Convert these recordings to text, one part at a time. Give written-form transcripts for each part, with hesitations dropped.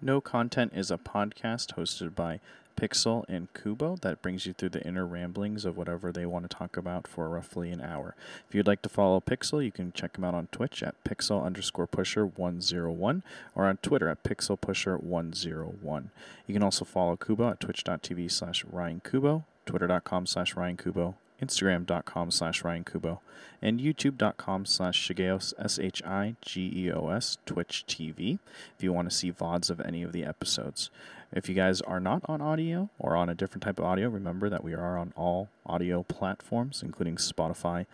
No Content is a podcast hosted by Pixel and Kubo that brings you through the inner ramblings of whatever they want to talk about for roughly an hour. If you'd like to follow Pixel, you can check him out on Twitch at Pixel_Pusher101 or on Twitter at PixelPusher101. You can also follow Kubo at twitch.tv/RyanKubo, twitter.com/RyanKubo, Instagram.com/RyanKubo, and YouTube.com/Shigeos, SHIGEOS, Twitch TV, if you want to see VODs of any of the episodes. If you guys are not on audio or on a different type of audio, remember that we are on all audio platforms, including Spotify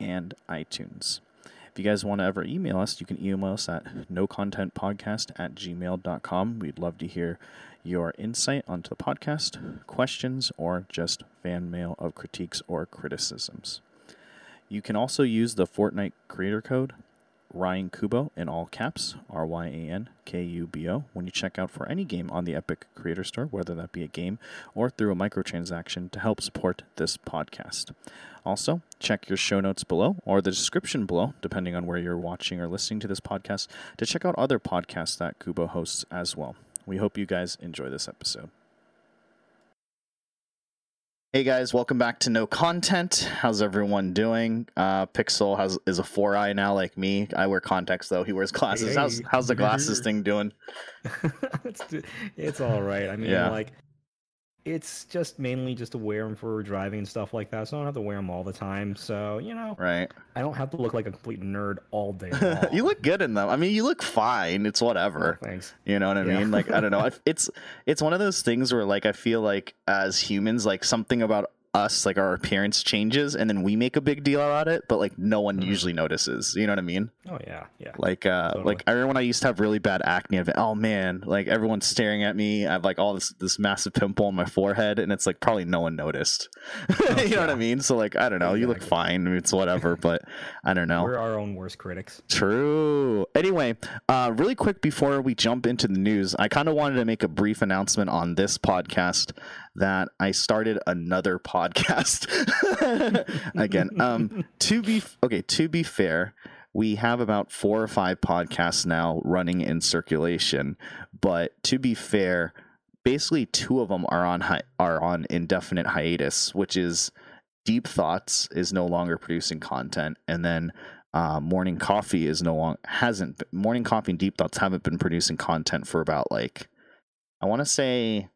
and iTunes. If you guys want to ever email us, you can email us at nocontentpodcast@gmail.com. We'd love to hear your insight onto the podcast, questions, or just fan mail of critiques or criticisms. You can also use the Fortnite creator code Ryan Kubo in all caps, RYANKUBO, when you check out for any game on the Epic Creator Store, whether that be a game or through a microtransaction to help support this podcast. Also, check your show notes below or the description below, depending on where you're watching or listening to this podcast, to check out other podcasts that Kubo hosts as well. We hope you guys enjoy this episode. Hey guys, welcome back to No Content. How's everyone doing? Pixel is a 4-eye now, like me. I wear contacts though. He wears glasses. Hey. How's the glasses thing doing? It's all right. I mean, yeah. It's just mainly just to wear them for driving and stuff like that. So I don't have to wear them all the time. So, you know, right. I don't have to look like a complete nerd all day long. You look good in them. I mean, you look fine. It's whatever. Oh, thanks. You know what I mean? Like, I don't know. It's one of those things where, like, I feel like as humans, like, something about us, like, our appearance changes and then we make a big deal about it, but, like, no one usually notices. You know what I mean? Oh, yeah. Yeah. Like, totally. Like, I remember when I used to have really bad acne. I'd be, oh, man, like, everyone's staring at me. I have, like, all this massive pimple on my forehead, and it's, like, probably no one noticed. Oh, you know what I mean? So, like, I don't know. Exactly. You look fine. It's whatever, but I don't know. We're our own worst critics. True. Anyway, really quick before we jump into the news, I kind of wanted to make a brief announcement on this podcast that I started another podcast again. To be fair, we have about 4 or 5 podcasts now running in circulation, but to be fair, basically 2 of them are on indefinite hiatus, which is Deep Thoughts is no longer producing content, and then Morning Coffee Morning Coffee and Deep Thoughts haven't been producing content for about, like, I want to say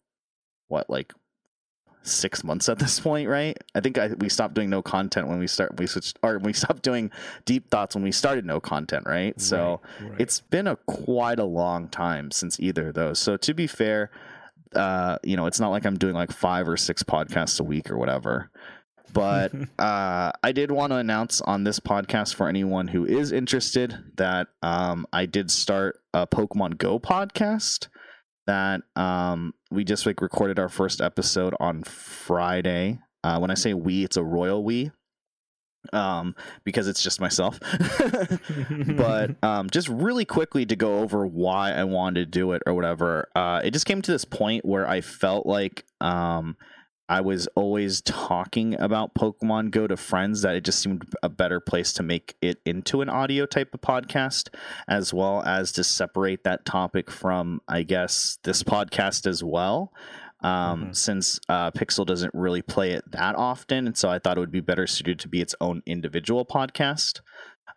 6 months at this point, right? I think we stopped doing No Content when we stopped doing Deep Thoughts when we started No Content, right? So right. It's been quite a long time since either of those. So to be fair, you know, it's not like I'm doing like 5 or 6 podcasts a week or whatever. But I did want to announce on this podcast for anyone who is interested that I did start a Pokemon Go podcast. That we just recorded our first episode on Friday. When I say we, it's a royal we, because it's just myself. But just really quickly to go over why I wanted to do it or whatever. It just came to this point where I felt like I was always talking about Pokemon Go to friends, that it just seemed a better place to make it into an audio type of podcast, as well as to separate that topic from, I guess, this podcast as well, since Pixel doesn't really play it that often. And so I thought it would be better suited to be its own individual podcast.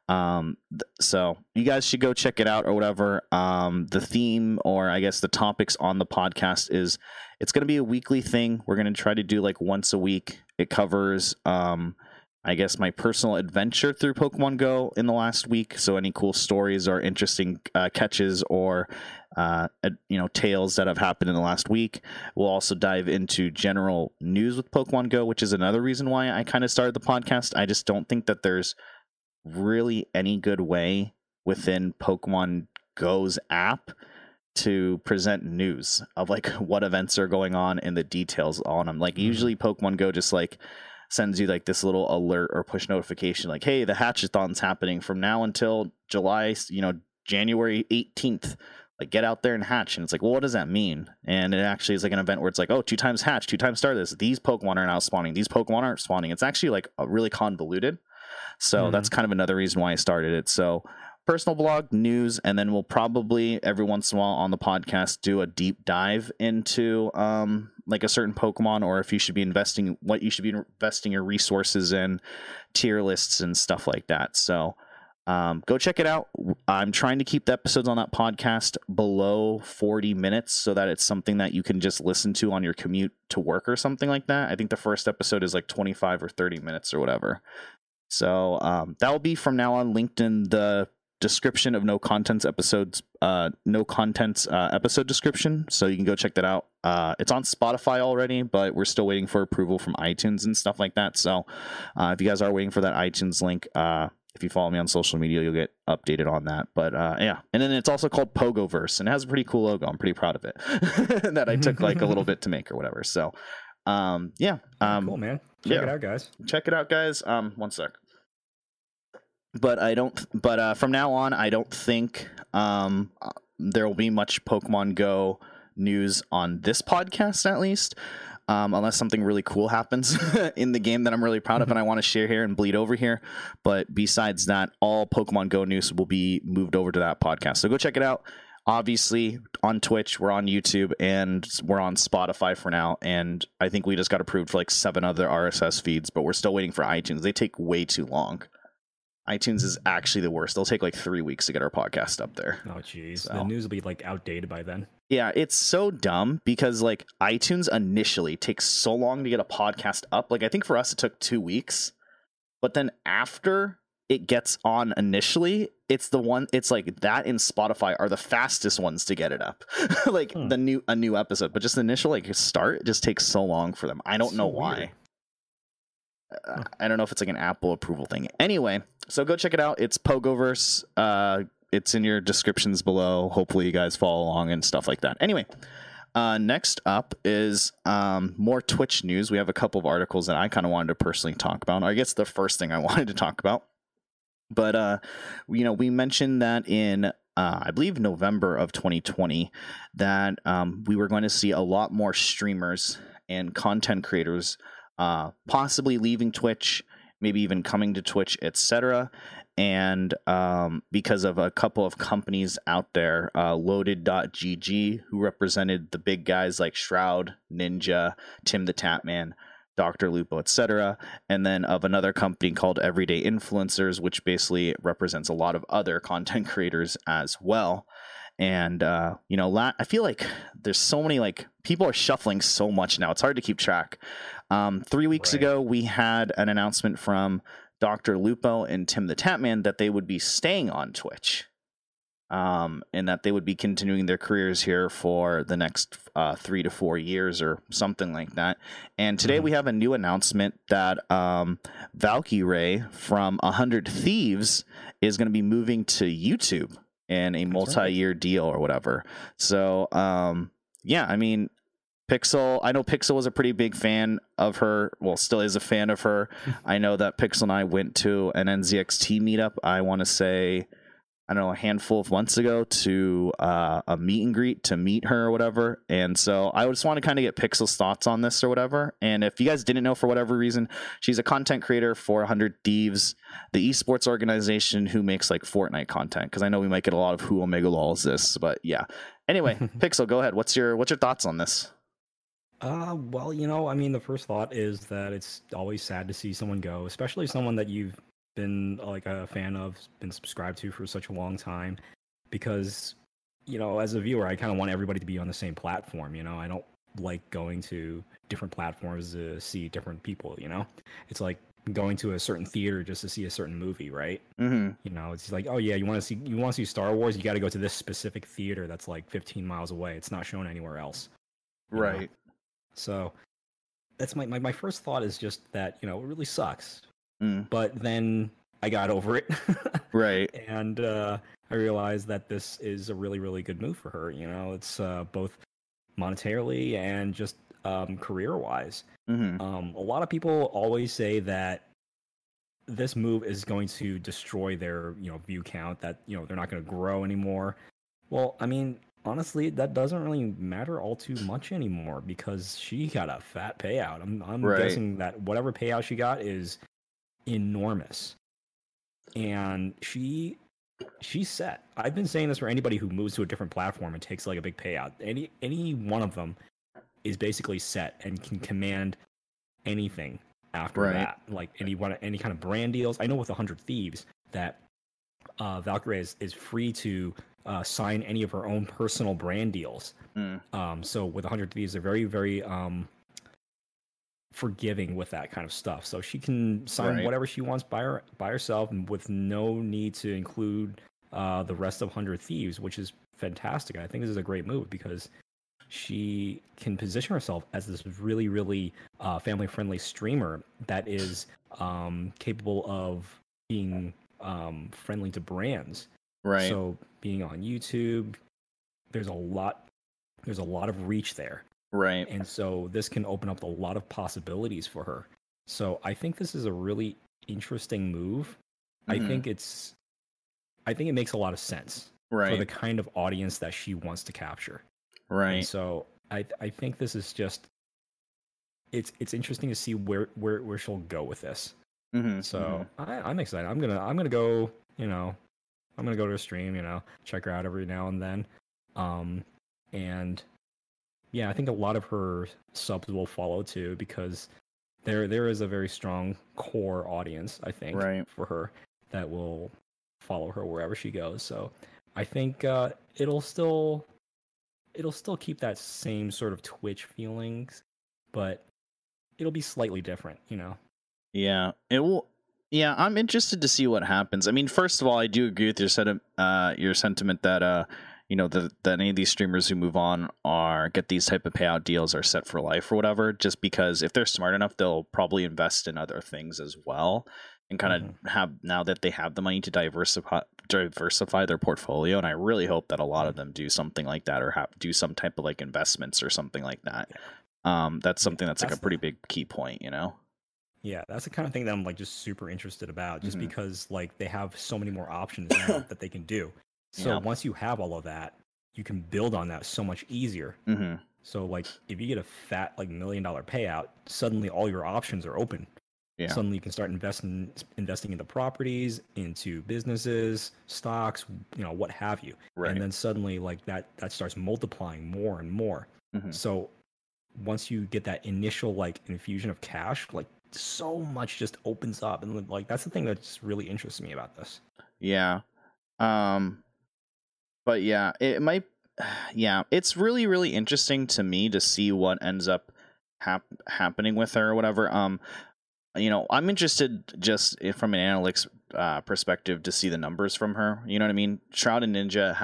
So you guys should go check it out or whatever. The theme, or I guess the topics on the podcast, is it's going to be a weekly thing. We're going to try to do like once a week. It covers, I guess, my personal adventure through Pokemon Go in the last week. So any cool stories or interesting catches or, you know, tales that have happened in the last week. We'll also dive into general news with Pokemon Go, which is another reason why I kind of started the podcast. I just don't think that there's really any good way within Pokemon Go's app to present news of like what events are going on and the details on them. Like usually Pokemon Go just like sends you like this little alert or push notification like, hey, the Hatchathon's happening from now until July, you know, January 18th. Like, get out there and hatch. And it's like, well, what does that mean? And it actually is like an event where it's like, oh, 2 times hatch, 2 times star this. These Pokemon are now spawning. These Pokemon aren't spawning. It's actually like really convoluted. So that's kind of another reason why I started it. So personal blog, news, and then we'll probably every once in a while on the podcast do a deep dive into like a certain Pokemon, or if you should be investing, what you should be investing your resources in, tier lists and stuff like that. So go check it out. I'm trying to keep the episodes on that podcast below 40 minutes so that it's something that you can just listen to on your commute to work or something like that. I think the first episode is like 25 or 30 minutes or whatever. So that will be from now on linked in the description of no contents episode description. So you can go check that out. It's on Spotify already, but we're still waiting for approval from iTunes and stuff like that. So if you guys are waiting for that iTunes link, if you follow me on social media, you'll get updated on that. But yeah, and then it's also called Pogoverse, and it has a pretty cool logo. I'm pretty proud of it that I took like a little bit to make or whatever. So yeah, cool, man. Check it out guys. One sec. But from now on, I don't think there will be much Pokemon Go news on this podcast, at least. Unless something really cool happens in the game that I'm really proud of and I want to share here and bleed over here. But besides that, all Pokemon Go news will be moved over to that podcast. So go check it out. Obviously, on Twitch, we're on YouTube, and we're on Spotify for now. And I think we just got approved for like 7 other RSS feeds, but we're still waiting for iTunes. They take way too long. iTunes is actually the worst. They'll take like 3 weeks to get our podcast up there. Oh, jeez. So. The news will be like outdated by then. Yeah, it's so dumb because like iTunes initially takes so long to get a podcast up. Like I think for us, it took 2 weeks. But then after it gets on initially, it's like that and Spotify are the fastest ones to get it up. Like a new episode. But just the initial like start just takes so long for them. I don't know why. Weird. I don't know if it's like an Apple approval thing. Anyway, so go check it out. It's Pogoverse. It's in your descriptions below. Hopefully you guys follow along and stuff like that. Anyway, next up is more Twitch news. We have a couple of articles that I kind of wanted to personally talk about. I guess the first thing I wanted to talk about. But, we mentioned that in... I believe November of 2020, that we were going to see a lot more streamers and content creators possibly leaving Twitch, maybe even coming to Twitch, etc. And because of a couple of companies out there, Loaded.gg, who represented the big guys like Shroud, Ninja, Tim the Tatman, Dr. Lupo, etc., and then of another company called Everyday Influencers, which basically represents a lot of other content creators as well. And I feel like there's so many, like, people are shuffling so much now, it's hard to keep track. 3 weeks ago, we had an announcement from Dr. Lupo and Tim the Tatman that they would be staying on Twitch, and that they would be continuing their careers here for the next 3 to 4 years or something like that. And today we have a new announcement that Valkyrae from 100 Thieves is going to be moving to YouTube in a multi-year deal or whatever. So, yeah, I mean, Pixel, I know Pixel was a pretty big fan of her. Well, still is a fan of her. I know that Pixel and I went to an NZXT meetup, I want to say, I don't know, a handful of months ago, to a meet and greet to meet her or whatever. And so I just want to kind of get Pixel's thoughts on this or whatever. And if you guys didn't know, for whatever reason, she's a content creator for 100 Thieves, the esports organization who makes like Fortnite content. Because I know we might get a lot of who Omega Lol is this, but yeah. Anyway, Pixel, go ahead. What's your thoughts on this? Well, I mean, the first thought is that it's always sad to see someone go, especially someone that you've been like a fan of, been subscribed to for such a long time, because as a viewer I kind of want everybody to be on the same platform. I don't like going to different platforms to see different people. It's like going to a certain theater just to see a certain movie, right? It's like, oh yeah, you want to see Star Wars, you got to go to this specific theater that's like 15 miles away, it's not shown anywhere else, right? So that's my first thought, is just that it really sucks. But then I got over it. Right. And I realized that this is a really, really good move for her. It's both monetarily and just career-wise. A lot of people always say that this move is going to destroy their, view count, that, they're not going to grow anymore. Well, I mean, honestly, that doesn't really matter all too much anymore, because she got a fat payout. I'm guessing that whatever payout she got is enormous, and she She's set. I've been saying this for anybody who moves to a different platform and takes like a big payout. Any one of them is basically set and can command anything after that. Like any kind of brand deals. I know with 100 Thieves that Valkyrae is free to sign any of her own personal brand deals. So with 100 Thieves, they're very, very forgiving with that kind of stuff. So she can sign whatever she wants by herself and with no need to include the rest of 100 Thieves, which is fantastic. I think this is a great move because she can position herself as this really, really family-friendly streamer that is capable of being friendly to brands. Right. So being on YouTube, there's a lot of reach there. Right. And so this can open up a lot of possibilities for her. So I think this is a really interesting move. Mm-hmm. I think it makes a lot of sense for the kind of audience that she wants to capture. Right. And so I think this is just it's interesting to see where she'll go with this. Mm-hmm. So mm-hmm. I'm excited. I'm gonna go, I'm gonna go to her stream, check her out every now and then. And yeah, I think a lot of her subs will follow too because there is a very strong core audience, I think, for her that will follow her wherever she goes. So I think it'll still keep that same sort of Twitch feelings, but it'll be slightly different, Yeah, it will. Yeah, I'm interested to see what happens. I mean, first of all, I do agree with your sentiment that that any of these streamers who move on or get these type of payout deals are set for life or whatever, just because if they're smart enough, they'll probably invest in other things as well and kind of have, now that they have the money, to diversify their portfolio. And I really hope that a lot of them do something like that or do some type of like investments or something like that. That's something that's like a pretty big key point, Yeah, that's the kind of thing that I'm like just super interested about, just because like they have so many more options now that they can do. So once you have all of that, you can build on that so much easier. Mm-hmm. So like if you get a fat like $1 million payout, suddenly all your options are open. Yeah. Suddenly you can start investing into properties, into businesses, stocks, what have you. Right. And then suddenly like that starts multiplying more and more. Mm-hmm. So once you get that initial like infusion of cash, like so much just opens up, and like that's the thing that just really interests me about this. Yeah. But yeah, it's really, really interesting to me to see what ends up happening with her or whatever. I'm interested just from an analytics perspective to see the numbers from her. You know what I mean? Shroud and Ninja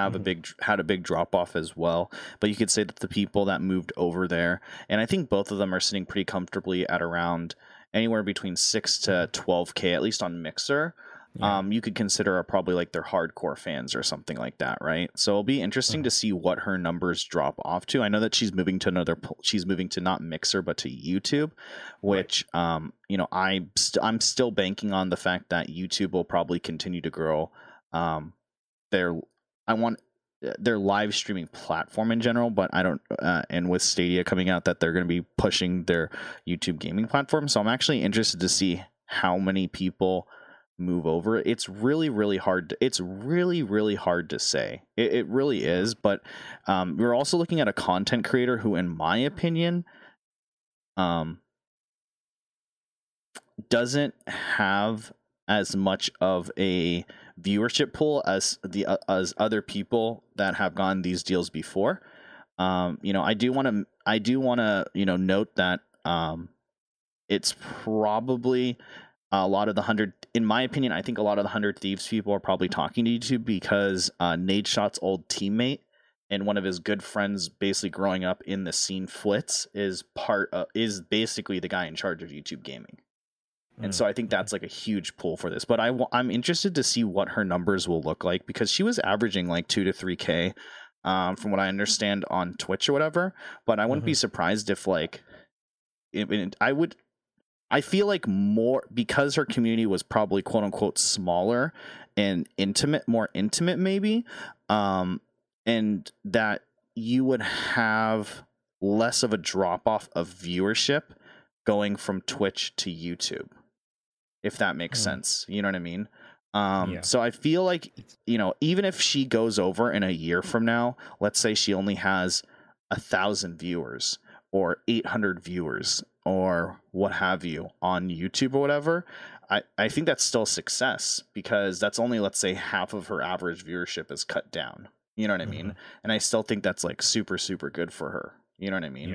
had a big drop off as well, but you could say that the people that moved over there, and I think both of them are sitting pretty comfortably at around anywhere between 6 to 12K, at least on Mixer. Yeah. You could consider are probably like their hardcore fans or something like that, right? So it'll be interesting to see what her numbers drop off to. I know that she's moving to not Mixer but to YouTube, which I'm still banking on the fact that YouTube will probably continue to grow their live streaming platform in general, but I don't and with Stadia coming out, that they're going to be pushing their YouTube gaming platform. So I'm actually interested to see how many people move over. It's really, really hard. It's really, really hard to say. It really is. But we're also looking at a content creator who, in my opinion, doesn't have as much of a viewership pool as as other people that have gotten these deals before. I do want to note that it's probably a lot of the 100, in my opinion, I think a lot of the 100 Thieves people are probably talking to YouTube because Nade Shot's old teammate and one of his good friends basically growing up in the scene, Flitz, is basically the guy in charge of YouTube gaming. And so I think that's like a huge pull for this. But I'm interested to see what her numbers will look like because she was averaging like 2 to 3K from what I understand on Twitch or whatever. But I wouldn't be surprised if like... I feel like more because her community was probably quote unquote smaller and more intimate maybe. And that you would have less of a drop off of viewership going from Twitch to YouTube, if that makes sense. You know what I mean? So I feel like, you know, even if she goes over in a year from now, let's say she only has 1,000 viewers or 800 viewers or what have you on YouTube or whatever, I think that's still success, because that's only, let's say, half of her average viewership is cut down. You know what I mean? Mm-hmm. And I still think that's like super, super good for her. You know what I mean?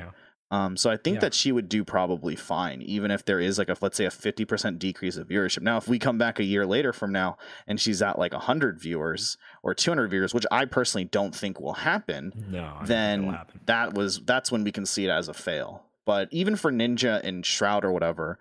Yeah. So I think that she would do probably fine, even if there is like a, let's say, a 50% decrease of viewership. Now, if we come back a year later from now and she's at like 100 viewers or 200 viewers, which I personally don't think will happen, then that's when we can see it as a fail. But even for Ninja and Shroud or whatever,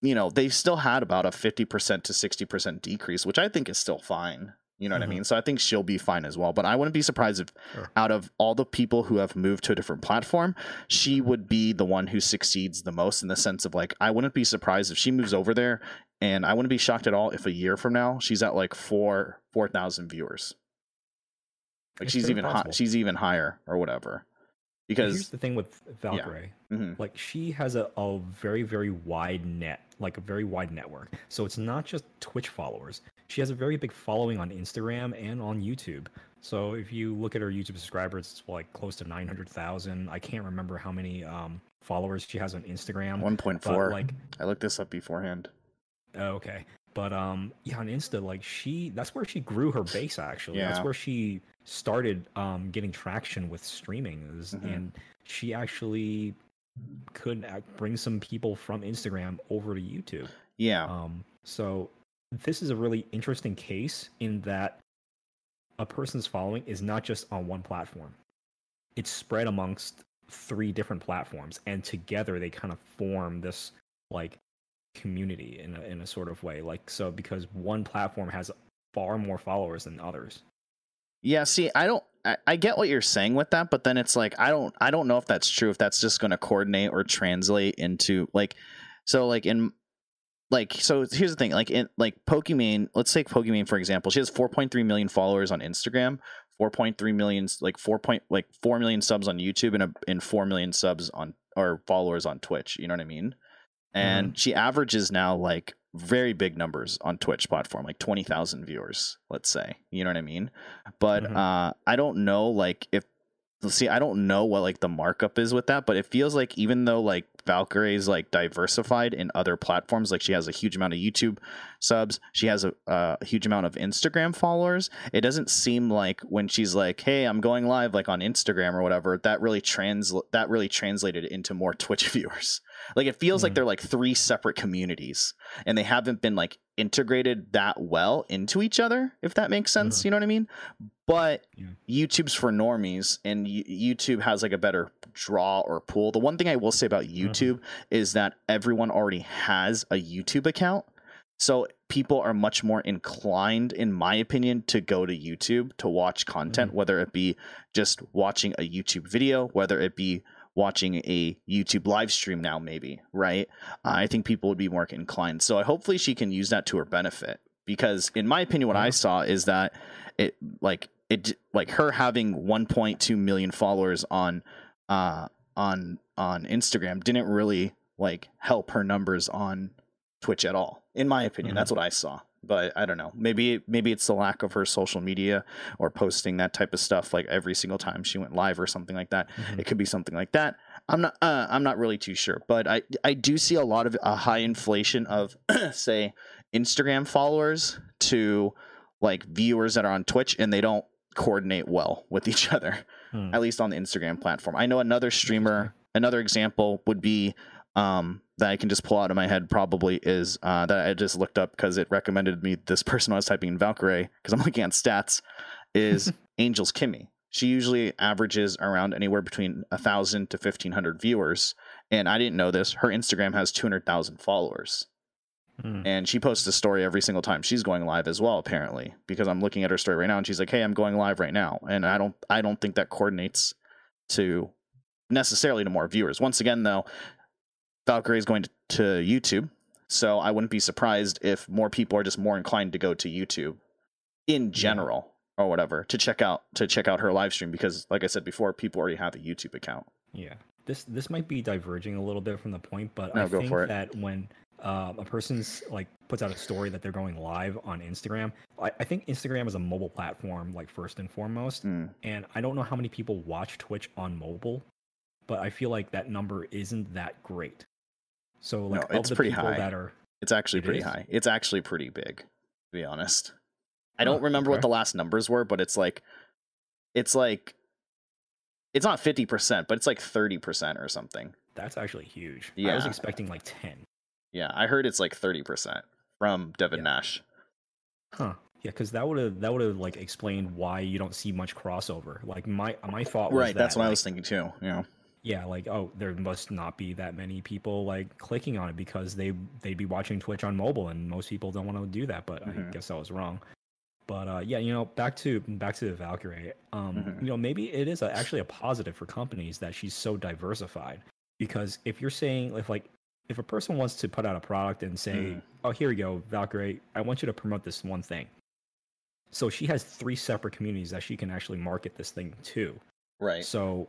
you know, they've still had about a 50% to 60% decrease, which I think is still fine. You know what I mean? So I think she'll be fine as well. But I wouldn't be surprised if out of all the people who have moved to a different platform, she would be the one who succeeds the most, in the sense of like, I wouldn't be surprised if she moves over there, and I wouldn't be shocked at all if a year from now she's at like 4,000 viewers. Like it's she's even higher or whatever. Because here's the thing with Valkyrae, like she has a very, very wide net, like a very wide network. So it's not just Twitch followers. She has a very big following on Instagram and on YouTube. So if you look at her YouTube subscribers, it's like close to 900,000. I can't remember how many followers she has on Instagram. 1.4. Like, I looked this up beforehand. Okay. But yeah, on Insta, like that's where she grew her base, actually. Yeah. That's where she started getting traction with streaming. And she actually could bring some people from Instagram over to YouTube. Yeah. So this is a really interesting case in that a person's following is not just on one platform. It's spread amongst three different platforms, and together they kind of form this like community in a sort of way. Like, so because one platform has far more followers than others. Yeah, see, I get what you're saying with that, but then it's like I don't know if that's true, if that's just going to coordinate or translate into like, so like in like, so here's the thing, like in like Pokimane, let's take Pokimane for example. She has 4.3 million followers on Instagram, 4.3 million, like 4 million subs on YouTube, and 4 million subs on, or followers on Twitch, you know what I mean? And she averages now like very big numbers on Twitch platform, like 20,000 viewers, let's say, you know what I mean? But I don't know, like if, see, I don't know what like the markup is with that, but it feels like even though like Valkyrie's like diversified in other platforms, like she has a huge amount of YouTube subs, she has a huge amount of Instagram followers, it doesn't seem like when she's like, hey, I'm going live like on Instagram or whatever, that really translated into more Twitch viewers. Like it feels like they're like three separate communities, and they haven't been like integrated that well into each other, if that makes sense. You know what I mean? But YouTube's for normies, and YouTube has like a better draw or pull. The one thing I will say about YouTube is that everyone already has a YouTube account, so people are much more inclined, in my opinion, to go to YouTube to watch content, whether it be just watching a YouTube video, whether it be watching a YouTube live stream now, maybe, right? I think people would be more inclined. So hopefully she can use that to her benefit, because in my opinion, what I saw is that it like her having 1.2 million followers on Instagram didn't really like help her numbers on Twitch at all, in my opinion. That's what I saw. But I don't know, maybe it's the lack of her social media or posting that type of stuff like every single time she went live or something like that. It could be something like that. I'm not really too sure, but I do see a lot of a high inflation of say Instagram followers to like viewers that are on Twitch, and they don't coordinate well with each other, at least on the Instagram platform. I know another streamer, another example would be that I can just pull out of my head probably is that I just looked up because it recommended me this person when I was typing in Valkyrae, because I'm looking at stats, is Angel Kimmy. She usually averages around anywhere between 1,000 to 1,500 viewers. And I didn't know this. Her Instagram has 200,000 followers. And she posts a story every single time she's going live as well, apparently, because I'm looking at her story right now and she's like, hey, I'm going live right now. And I don't think that coordinates to necessarily to more viewers. Once again, though, Valkyrie is going to YouTube, so I wouldn't be surprised if more people are just more inclined to go to YouTube in general or whatever to check out her live stream, because like I said before, people already have a YouTube account. Yeah, this might be diverging a little bit from the point, but I think that when a person's like puts out a story that they're going live on Instagram. I think Instagram is a mobile platform, like first and foremost. And I don't know how many people watch Twitch on mobile, but I feel like that number isn't that great. So like, no, it's pretty high. It's actually pretty high. It's actually pretty big, to be honest. I don't remember what the last numbers were, but it's like, it's not 50%, but it's like 30% or something. That's actually huge. Yeah. I was expecting like 10. Yeah, I heard it's like 30% from Devin Nash. Huh. Yeah, because that would have like explained why you don't see much crossover. Like my thought was that's what I was thinking too. Yeah. Yeah, like there must not be that many people like clicking on it because they'd be watching Twitch on mobile, and most people don't want to do that. But I guess I was wrong. But yeah, you know, back to the Valkyrae. You know, maybe it is actually a positive for companies that she's so diversified, because if you're saying if a person wants to put out a product and say, "Oh, here you go, Valkyrae, I want you to promote this one thing," so she has three separate communities that she can actually market this thing to. Right. So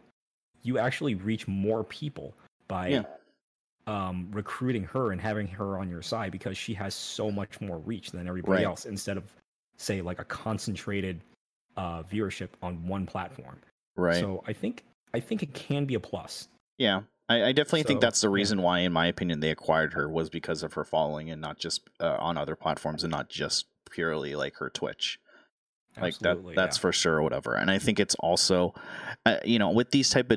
you actually reach more people by recruiting her and having her on your side, because she has so much more reach than everybody else, instead of say like a concentrated viewership on one platform. Right. So I think it can be a plus. Yeah. I definitely think that's the reason why, in my opinion, they acquired her, was because of her following, and not just on other platforms, and not just purely like her Twitch. Absolutely, like that's for sure, or whatever. And I think it's also, you know, with these type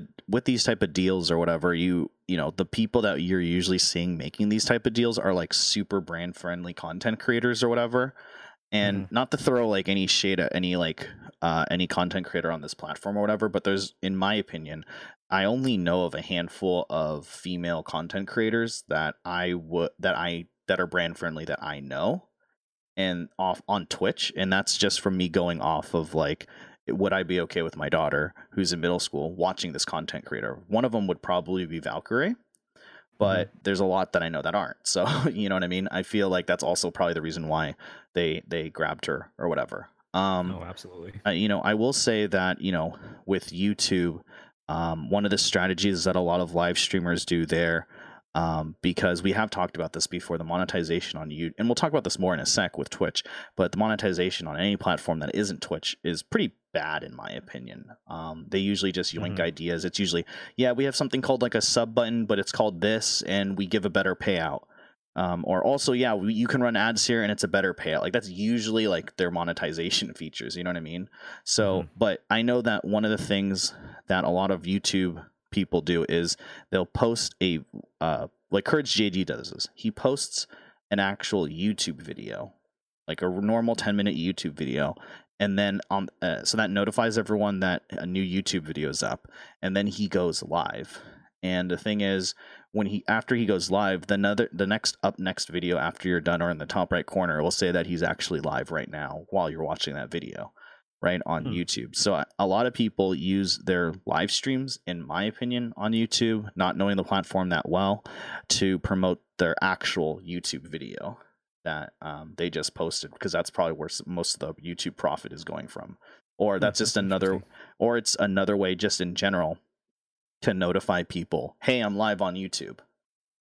of deals or whatever, you know, the people that you're usually seeing making these type of deals are like super brand friendly content creators or whatever. And not to throw like any shade at any content creator on this platform or whatever, but there's, in my opinion, I only know of a handful of female content creators that are brand friendly that I know, and off on Twitch, and that's just from me going off of like, would I be okay with my daughter who's in middle school watching this content creator? One of them would probably be Valkyrae, but there's a lot that I know that aren't. So, you know what I mean? I feel like that's also probably the reason why they grabbed her or whatever. Oh, absolutely. You know, I will say that, you know, with YouTube, one of the strategies that a lot of live streamers do there, because we have talked about this before, the monetization on YouTube, and we'll talk about this more in a sec with Twitch, but the monetization on any platform that isn't Twitch is pretty bad, in my opinion. They usually just link ideas. It's usually, we have something called like a sub button, but it's called this, and we give a better payout. Or also, you can run ads here and it's a better payout. Like that's usually like their monetization features, you know what I mean? So, but I know that one of the things that a lot of YouTube people do is they'll post a like Courage JD does this. He posts an actual YouTube video, like a normal 10-minute YouTube video, and then on so that notifies everyone that a new YouTube video is up, and then he goes live. And the thing is, when after he goes live, the next video after you're done, or in the top right corner, will say that he's actually live right now while you're watching that video. Right on YouTube. So a lot of people use their live streams, in my opinion, on YouTube, not knowing the platform that well, to promote their actual YouTube video that they just posted, because that's probably where most of the YouTube profit is going from. Or that's just another, or it's another way just in general to notify people, hey, I'm live on YouTube.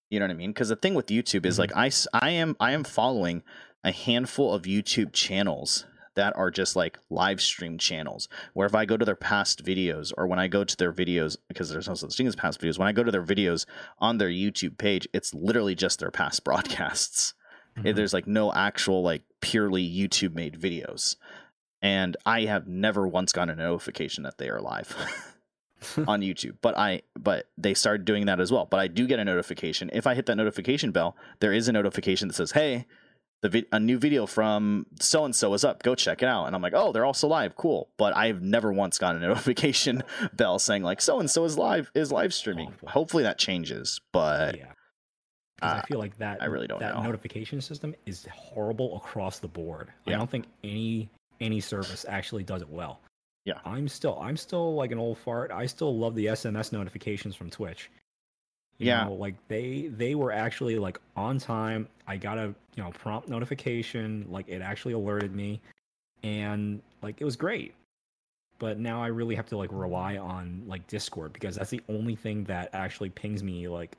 You know what I mean? Because the thing with YouTube is like I am following a handful of YouTube channels that are just like live stream channels, where if I go to their past videos, or when I go to their videos, because there's no such thing as past videos, when I go to their videos on their YouTube page, it's literally just their past broadcasts. There's like no actual like purely YouTube made videos. And I have never once gotten a notification that they are live on YouTube, but they started doing that as well. But I do get a notification. If I hit that notification bell, there is a notification that says, hey, a new video from so-and-so is up, go check it out. And I'm like, oh, they're also live. Cool. But I've never once gotten a notification bell saying like, so-and-so is live streaming. Hopefully that changes. But I feel like that, I really don't know. Notification system is horrible across the board. Yeah. I don't think any service actually does it well. Yeah. I'm still like an old fart. I still love the SMS notifications from Twitch. You know, like they were actually like on time. I got a prompt notification, like it actually alerted me, and like it was great. But now I really have to like rely on like Discord, because that's the only thing that actually pings me like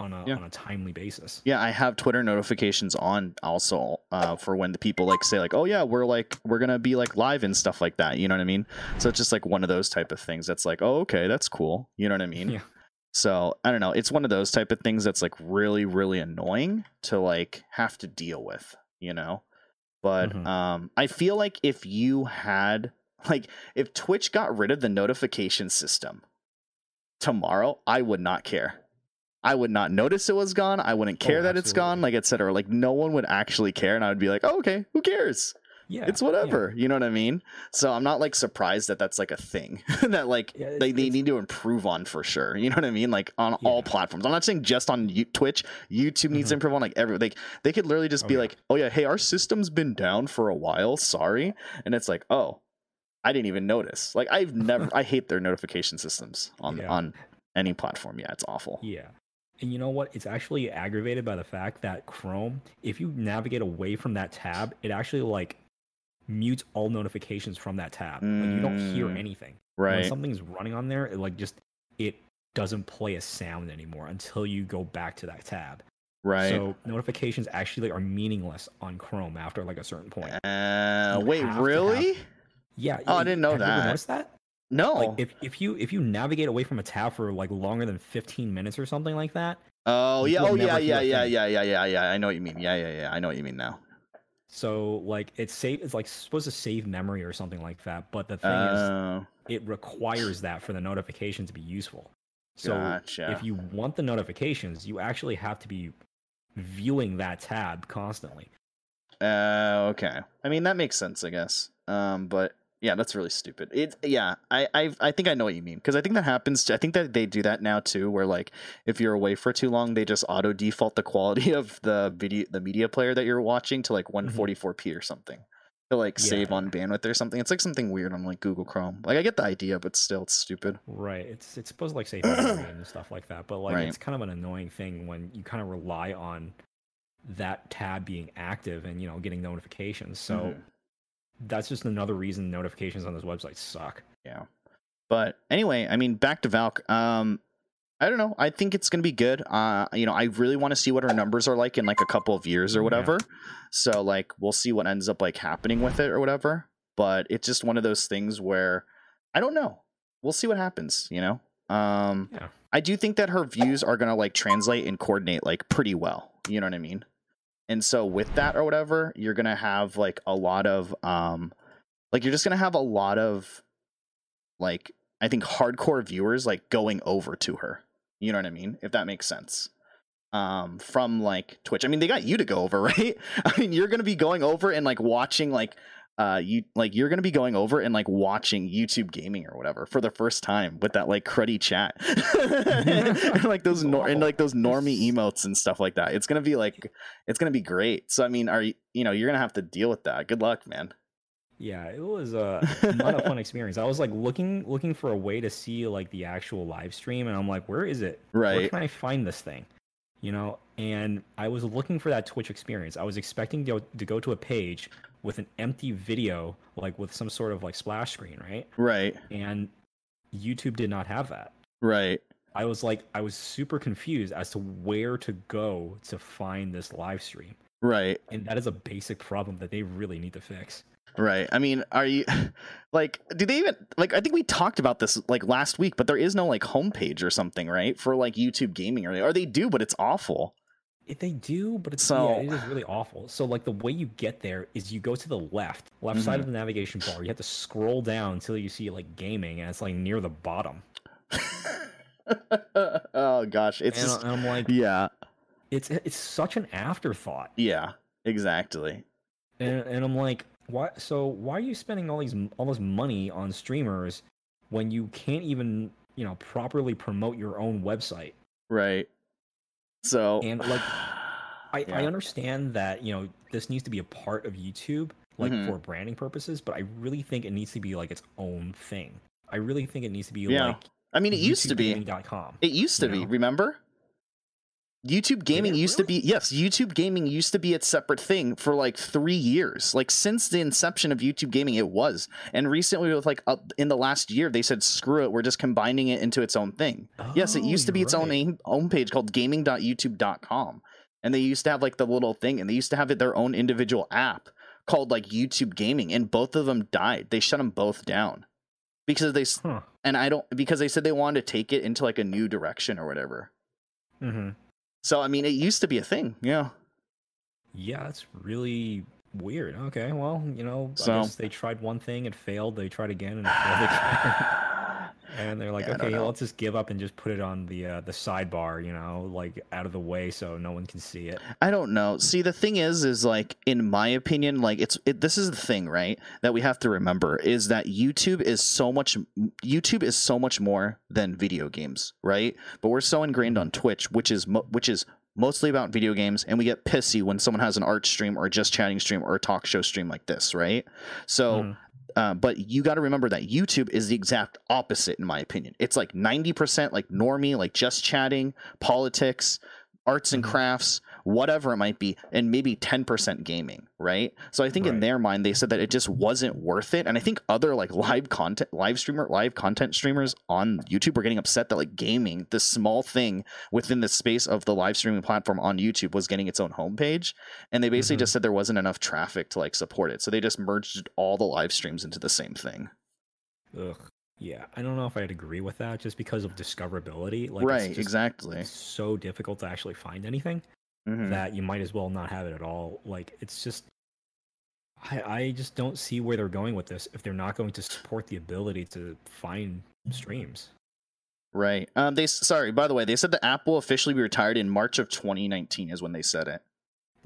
on a timely basis. Yeah, I have Twitter notifications on also for when the people like say like, oh yeah, we're gonna be like live and stuff like that. You know what I mean? So it's just like one of those type of things that's like, oh okay, that's cool. You know what I mean? Yeah. So I don't know. It's one of those type of things that's like really, really annoying to like have to deal with, you know? But I feel like if you had like if Twitch got rid of the notification system tomorrow, I would not care. I would not notice it was gone. I wouldn't care that it's gone, like, et cetera. Like, no one would actually care. And I would be like, oh, okay, who cares? Yeah, it's whatever. Yeah. You know what I mean? So I'm not, like, surprised that that's, like, a thing that, like, they need to improve on for sure. You know what I mean? Like, on all platforms. I'm not saying just on Twitch. YouTube needs to improve on, like, everything. Like, they could literally just be like, oh, yeah, hey, our system's been down for a while. Sorry. And it's like, oh, I didn't even notice. Like, I've never – I hate their notification systems on any platform. Yeah, it's awful. Yeah. And you know what? It's actually aggravated by the fact that Chrome, if you navigate away from that tab, it actually like mutes all notifications from that tab. Like you don't hear anything. Right. When something's running on there, it like just it doesn't play a sound anymore until you go back to that tab. Right. So notifications actually are meaningless on Chrome after like a certain point. Wait, really? Yeah. Oh, I didn't know that. You noticed that? No, like if you navigate away from a tab for like longer than 15 minutes or something like that. Oh yeah, yeah. I know what you mean. Yeah. I know what you mean now. So like it's like supposed to save memory or something like that. But the thing is, it requires that for the notification to be useful. So if you want the notifications, you actually have to be viewing that tab constantly. Okay. I mean that makes sense, I guess. But. Yeah, that's really stupid. I think I know what you mean because I think that happens. I think that they do that now too, where like if you're away for too long, they just auto default the quality of the media player that you're watching to like 144p or something to like save on bandwidth or something. It's like something weird on like Google Chrome. Like I get the idea, but still, it's stupid. Right. It's supposed to like save memory and stuff like that, but like it's kind of an annoying thing when you kind of rely on that tab being active and you know getting notifications. So. That's just another reason notifications on this website suck. Yeah. But anyway, I mean, back to Valk. I don't know. I think it's going to be good. You know, I really want to see what our numbers are like in like a couple of years or whatever. Yeah. So like, we'll see what ends up like happening with it or whatever. But it's just one of those things where I don't know. We'll see what happens, you know? I do think that her views are going to like translate and coordinate like pretty well. You know what I mean? And so with that or whatever, you're going to have like a lot of like you're just going to have a lot of like I think hardcore viewers like going over to her. You know what I mean? If that makes sense. From like Twitch. I mean, they got you to go over, right? I mean, you're going to be going over and like watching like you're going to be going over and like watching YouTube gaming or whatever for the first time with that like cruddy chat and like those normie emotes and stuff like that. It's going to be like, it's going to be great. So, I mean, you're going to have to deal with that. Good luck, man. Yeah, it was not a fun experience. I was like looking for a way to see like the actual live stream and I'm like, where is it? Right. Where can I find this thing? You know, and I was looking for that Twitch experience. I was expecting to go to a page with an empty video, like with some sort of like splash screen, right? Right. And YouTube did not have that. Right. I was super confused as to where to go to find this live stream. Right. And that is a basic problem that they really need to fix. Right. I mean, are you like, do they even like, I think we talked about this like last week, but there is no like homepage or something, right? For like YouTube gaming or they do, but it's awful. If they do, but it's it is really awful. So like the way you get there is you go to the left side of the navigation bar. You have to scroll down until you see like gaming and it's like near the bottom. Oh gosh. It's just, I'm like, yeah, it's such an afterthought. Yeah, exactly. And I'm like, why? So why are you spending all this money on streamers when you can't even, you know, properly promote your own website? Right. So and like I understand that, you know, this needs to be a part of YouTube, like for branding purposes, but I really think it needs to be like its own thing. I really think it needs to be like, I mean, it used to be. It used to be. Remember? YouTube gaming YouTube gaming used to be a separate thing for like 3 years. Like since the inception of YouTube gaming, it was. And recently with like in the last year, they said, screw it, we're just combining it into its own thing. Oh, yes, it used to be its own page called gaming.youtube.com. And they used to have like the little thing, and they used to have their own individual app called like YouTube gaming, and both of them died. They shut them both down because they, because they said they wanted to take it into like a new direction or whatever. Mm-hmm. So, I mean, it used to be a thing, yeah. Yeah, that's really weird. Okay, well, you know, I guess they tried one thing, it failed, they tried again, and it failed again. And they're like, yeah, okay, let's just give up and just put it on the sidebar, you know, like out of the way so no one can see it. I don't know. See, the thing is like, in my opinion, like this is the thing, right, that we have to remember is that YouTube is so much more than video games, right? But we're so ingrained on Twitch, which is mostly about video games, and we get pissy when someone has an art stream or just chatting stream or a talk show stream like this, right? So. But you got to remember that YouTube is the exact opposite, in my opinion. It's like 90% like normie, like just chatting, politics, arts and crafts, whatever it might be, and maybe 10% gaming, right? So I think in their mind, they said that it just wasn't worth it. And I think other like live content streamers on YouTube were getting upset that like gaming, this small thing within the space of the live streaming platform on YouTube, was getting its own homepage. And they basically just said there wasn't enough traffic to like support it. So they just merged all the live streams into the same thing. Ugh. Yeah, I don't know if I'd agree with that, just because of discoverability. Like, right, exactly. It's so difficult to actually find anything that you might as well not have it at all. Like, it's just, I just don't see where they're going with this if they're not going to support the ability to find streams. Right. By the way, they said the app will officially be retired in March of 2019 is when they said it.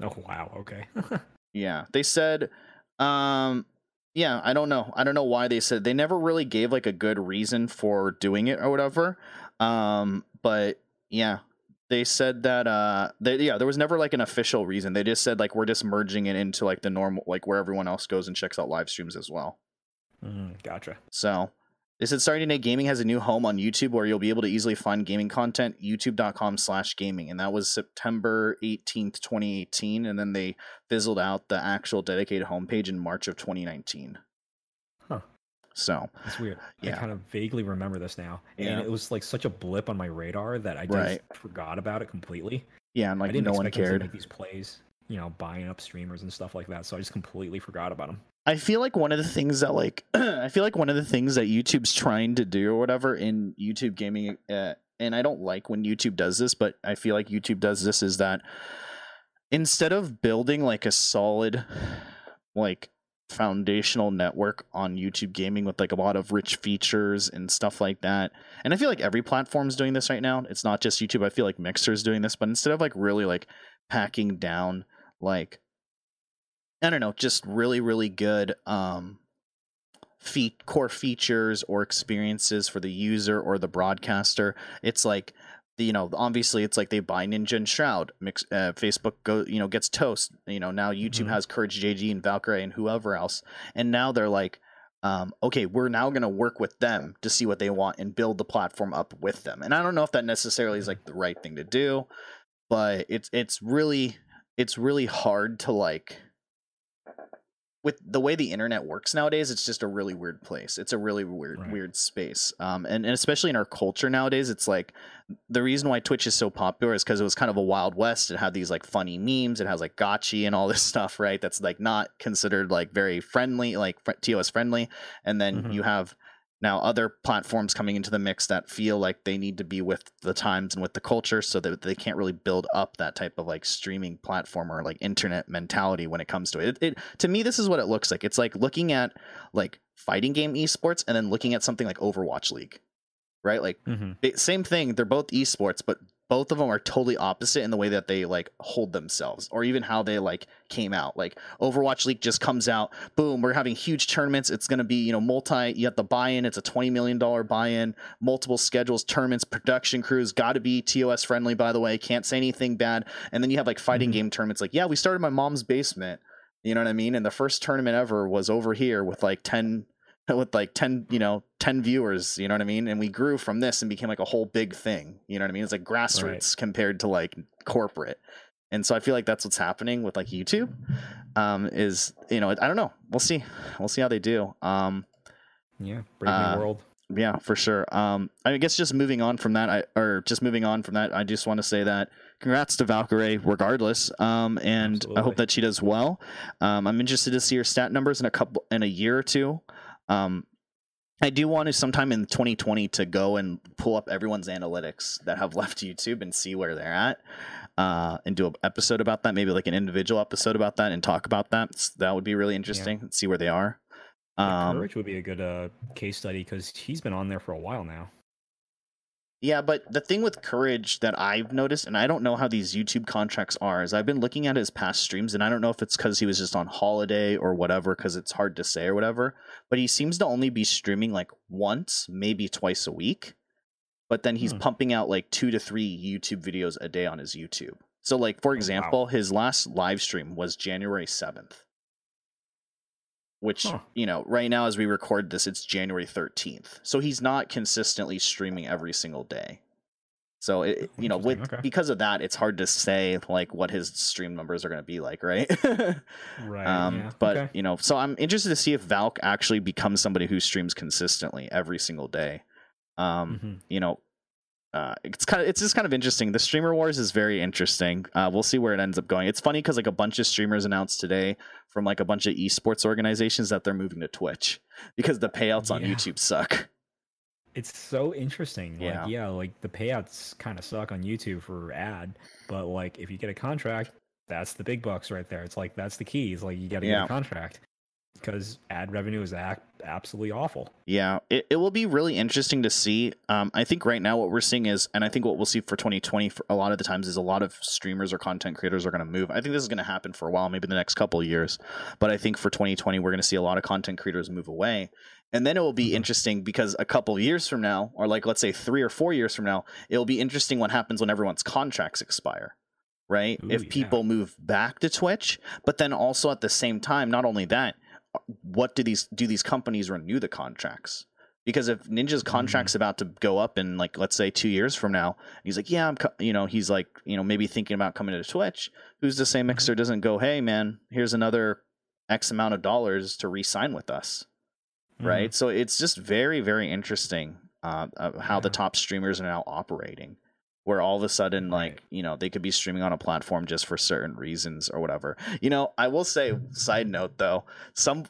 Oh, wow. Okay. Yeah, they said, yeah, I don't know. I don't know why they said, they never really gave like a good reason for doing it or whatever. But yeah, they said that there was never like an official reason. They just said like, we're just merging it into like the normal, like where everyone else goes and checks out live streams as well. Gotcha. So they said Saturday Night Gaming has a new home on YouTube where you'll be able to easily find gaming content, youtube.com/gaming. And that was September 18th, 2018. And then they fizzled out the actual dedicated homepage in March of 2019. Huh. So. That's weird. Yeah. I kind of vaguely remember this now. And it was like such a blip on my radar that I just forgot about it completely. Yeah, and like I didn't no one cared. To make these plays, you know, buying up streamers and stuff like that. So I just completely forgot about them. I feel like one of the things that YouTube's trying to do or whatever in YouTube gaming, and I don't like when YouTube does this, but I feel like YouTube does this, is that instead of building like a solid, like foundational network on YouTube gaming with like a lot of rich features and stuff like that, and I feel like every platform's doing this right now. It's not just YouTube. I feel like Mixer's doing this, but instead of like really like packing down like, I don't know, just really, really good core features or experiences for the user or the broadcaster. It's like, you know, obviously it's like they buy Ninja and Shroud. Facebook gets Toast. You know, now YouTube has Courage JD and Valkyrae and whoever else. And now they're like, okay, we're now going to work with them to see what they want and build the platform up with them. And I don't know if that necessarily is like the right thing to do, but it's really hard to like. With the way the internet works nowadays, it's just a really weird place. It's a really weird space. And especially in our culture nowadays, it's like the reason why Twitch is so popular is because it was kind of a wild west. It had these like funny memes. It has like gotchi and all this stuff, right? That's like not considered like very friendly, like TOS friendly. And then you have now other platforms coming into the mix that feel like they need to be with the times and with the culture, so that they can't really build up that type of like streaming platform or like internet mentality when it comes to it. It to me, this is what it looks like. It's like looking at like fighting game esports and then looking at something like Overwatch League, right? Like same thing. They're both esports, but both of them are totally opposite in the way that they like hold themselves or even how they like came out. Like Overwatch League just comes out, boom, we're having huge tournaments. It's going to be, you know, you have the buy-in. It's a $20 million buy-in, multiple schedules, tournaments, production crews, got to be TOS friendly, by the way, can't say anything bad. And then you have like fighting game tournaments. Like, yeah, we started my mom's basement. You know what I mean? And the first tournament ever was over here with like 10 with like 10 viewers, you know what I mean? And we grew from this and became like a whole big thing, you know what I mean? It's like grassroots compared to like corporate. And so I feel like that's what's happening with like YouTube, is, you know, I don't know. We'll see how they do. Yeah. Brave new world. Yeah, for sure. I guess just moving on from that, I just want to say that congrats to Valkyrae regardless. And absolutely. I hope that she does well. I'm interested to see her stat numbers in a year or two. I do want to sometime in 2020 to go and pull up everyone's analytics that have left YouTube and see where they're at, and do an episode about that, maybe like an individual episode about that and talk about that. So that would be really interesting and see where they are. Courage would be a good case study because he's been on there for a while now. Yeah, but the thing with Courage that I've noticed, and I don't know how these YouTube contracts are, is I've been looking at his past streams, and I don't know if it's because he was just on holiday or whatever, because it's hard to say or whatever, but he seems to only be streaming like once, maybe twice a week, but then he's pumping out like 2 to 3 YouTube videos a day on his YouTube. So like, for example, his last live stream was January 7th. Which, you know, right now as we record this, it's January 13th. So he's not consistently streaming every single day. So, you know, because of that, it's hard to say, like, what his stream numbers are going to be like, right? But, you know, so I'm interested to see if Valk actually becomes somebody who streams consistently every single day. You know, it's just kind of interesting. The streamer wars is very interesting. We'll see where it ends up going. It's funny because like a bunch of streamers announced today from like a bunch of esports organizations that they're moving to Twitch because the payouts on YouTube suck. It's so interesting. Like, like the payouts kind of suck on YouTube for ad, but like if you get a contract, that's the big bucks right there. It's like, that's the key. It's like, you got to get a contract. Because ad revenue is absolutely awful. Yeah, it will be really interesting to see. I think right now what we're seeing is, and I think what we'll see for 2020 for a lot of the times is a lot of streamers or content creators are going to move. I think this is going to happen for a while, maybe the next couple of years. But I think for 2020, we're going to see a lot of content creators move away. And then it will be interesting because a couple of years from now, or like let's say 3 or 4 years from now, it'll be interesting what happens when everyone's contracts expire. Right? Ooh, if people move back to Twitch, but then also at the same time, not only that, what do these companies renew the contracts? Because if Ninja's contract's about to go up in like, let's say 2 years from now, he's like, he's like, maybe thinking about coming to Twitch. Who's to say Mixer doesn't go, hey man, here's another X amount of dollars to re-sign with us. Right. So it's just very, very interesting, how the top streamers are now operating, where all of a sudden, like, they could be streaming on a platform just for certain reasons or whatever. You know, I will say, side note, though,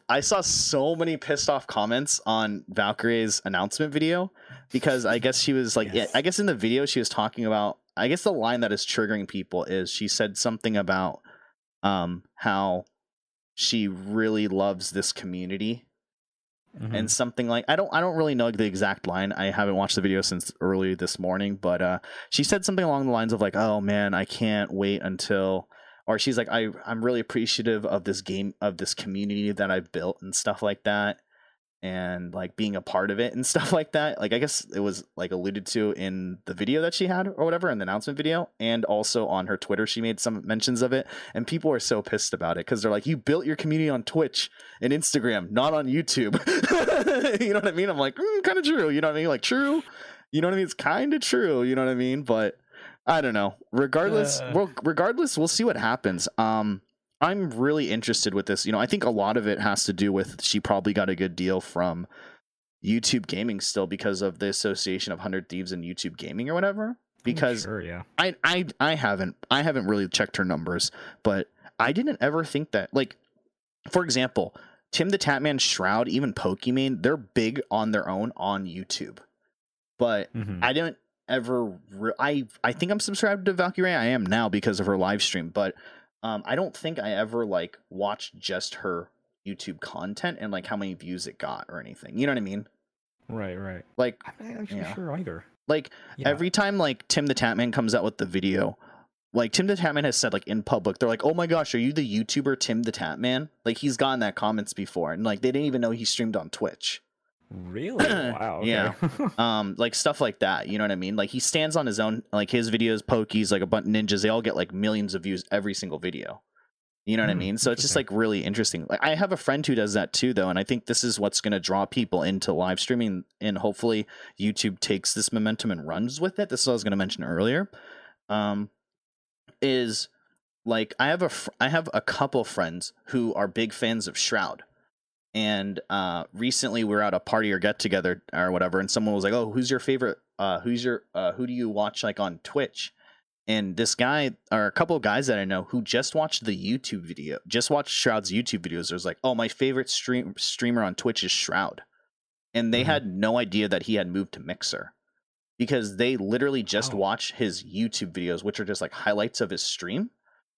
I saw so many pissed off comments on Valkyrie's announcement video because I guess she was like, I guess in the video she was talking about, I guess the line that is triggering people is she said something about how she really loves this community. And something like, I don't really know the exact line. I haven't watched the video since early this morning, but she said something along the lines of like, oh man, I can't wait until, or she's like, I'm really appreciative of this game, of this community that I've built and stuff like that, and like being a part of it and stuff like that. Like, I guess it was like alluded to in the video that she had or whatever, in the announcement video, and also on her Twitter she made some mentions of it, and people are so pissed about it because they're like, you built your community on Twitch and Instagram, not on YouTube. You know what I mean? I'm like, kind of true, you know what I mean? Like, true, you know what I mean? It's kind of true, you know what I mean? But I don't know. Regardless, we'll see what happens. I'm really interested with this. You know, I think a lot of it has to do with she probably got a good deal from YouTube gaming still because of the association of 100 Thieves and YouTube gaming or whatever. Because I haven't really checked her numbers, but I didn't ever think that, like, for example, Tim the Tatman, Shroud, even Pokimane, they're big on their own on YouTube. But I didn't ever I think I'm subscribed to Valkyrae. I am now because of her live stream, but I don't think I ever like watched just her YouTube content and like how many views it got or anything. You know what I mean? Right. Like, I'm not actually sure either. Like every time like Tim the Tatman comes out with the video, like Tim the Tatman has said like in public, they're like, oh my gosh, are you the YouTuber Tim the Tatman? Like he's gotten that comments before, and like they didn't even know he streamed on Twitch. Really? Wow. Okay. Yeah. Like stuff like that. You know what I mean? Like he stands on his own, like his videos, Pokies, like a bunch of Ninjas, they all get like millions of views every single video. You know what I mean? So it's just like really interesting. Like I have a friend who does that too, though. And I think this is what's going to draw people into live streaming, and hopefully YouTube takes this momentum and runs with it. This is what I was going to mention earlier, is like, I have a couple friends who are big fans of Shroud. And recently we were at a party or get together or whatever, and someone was like, oh, who's your favorite? Who do you watch like on Twitch? And this guy, or a couple of guys that I know who just watched the YouTube video, just watched Shroud's YouTube videos. It was like, oh, my favorite streamer on Twitch is Shroud. And they had no idea that he had moved to Mixer, because they literally just watch his YouTube videos, which are just like highlights of his stream.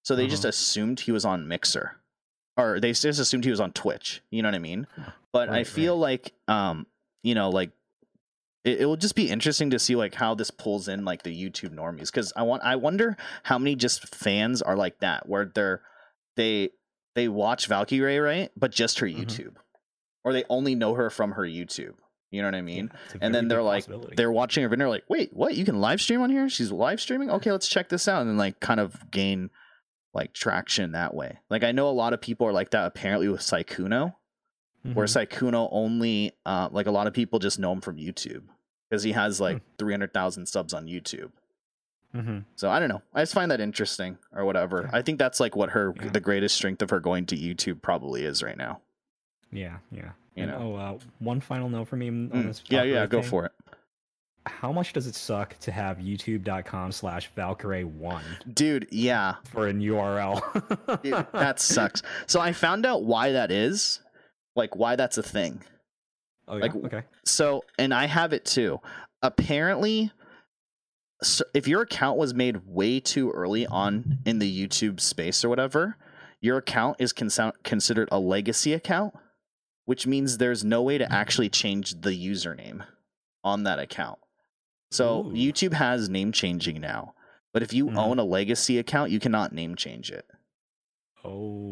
So they just assumed he was on Mixer, or they just assumed he was on Twitch. You know what I mean? But I feel like, you know, like, it will just be interesting to see like how this pulls in like the YouTube normies, because I wonder how many just fans are like that, where they watch Valkyrae, right, but just her YouTube, or they only know her from her YouTube. You know what I mean? Yeah, and then they're like, they're watching her video, like, wait, what? You can live stream on here? She's live streaming? Okay, let's check this out, and then like kind of gain like traction that way. Like I know a lot of people are like that apparently with Saikuno, where Saikuno only like a lot of people just know him from YouTube, because he has like 300,000 subs on YouTube. So I don't know. I just find that interesting or whatever. I think that's like what her the greatest strength of her going to YouTube probably is right now. You know. One final note for me on this. Go for it. How much does it suck to have youtube.com/Valkyrae1? Dude, yeah. For an URL. Dude, that sucks. So I found out why that is. Like why that's a thing. Oh yeah. Like, okay. So, and I have it too. Apparently, so if your account was made way too early on in the YouTube space or whatever, your account is considered a legacy account, which means there's no way to actually change the username on that account. So YouTube has name changing now, but if you own a legacy account, you cannot name change it.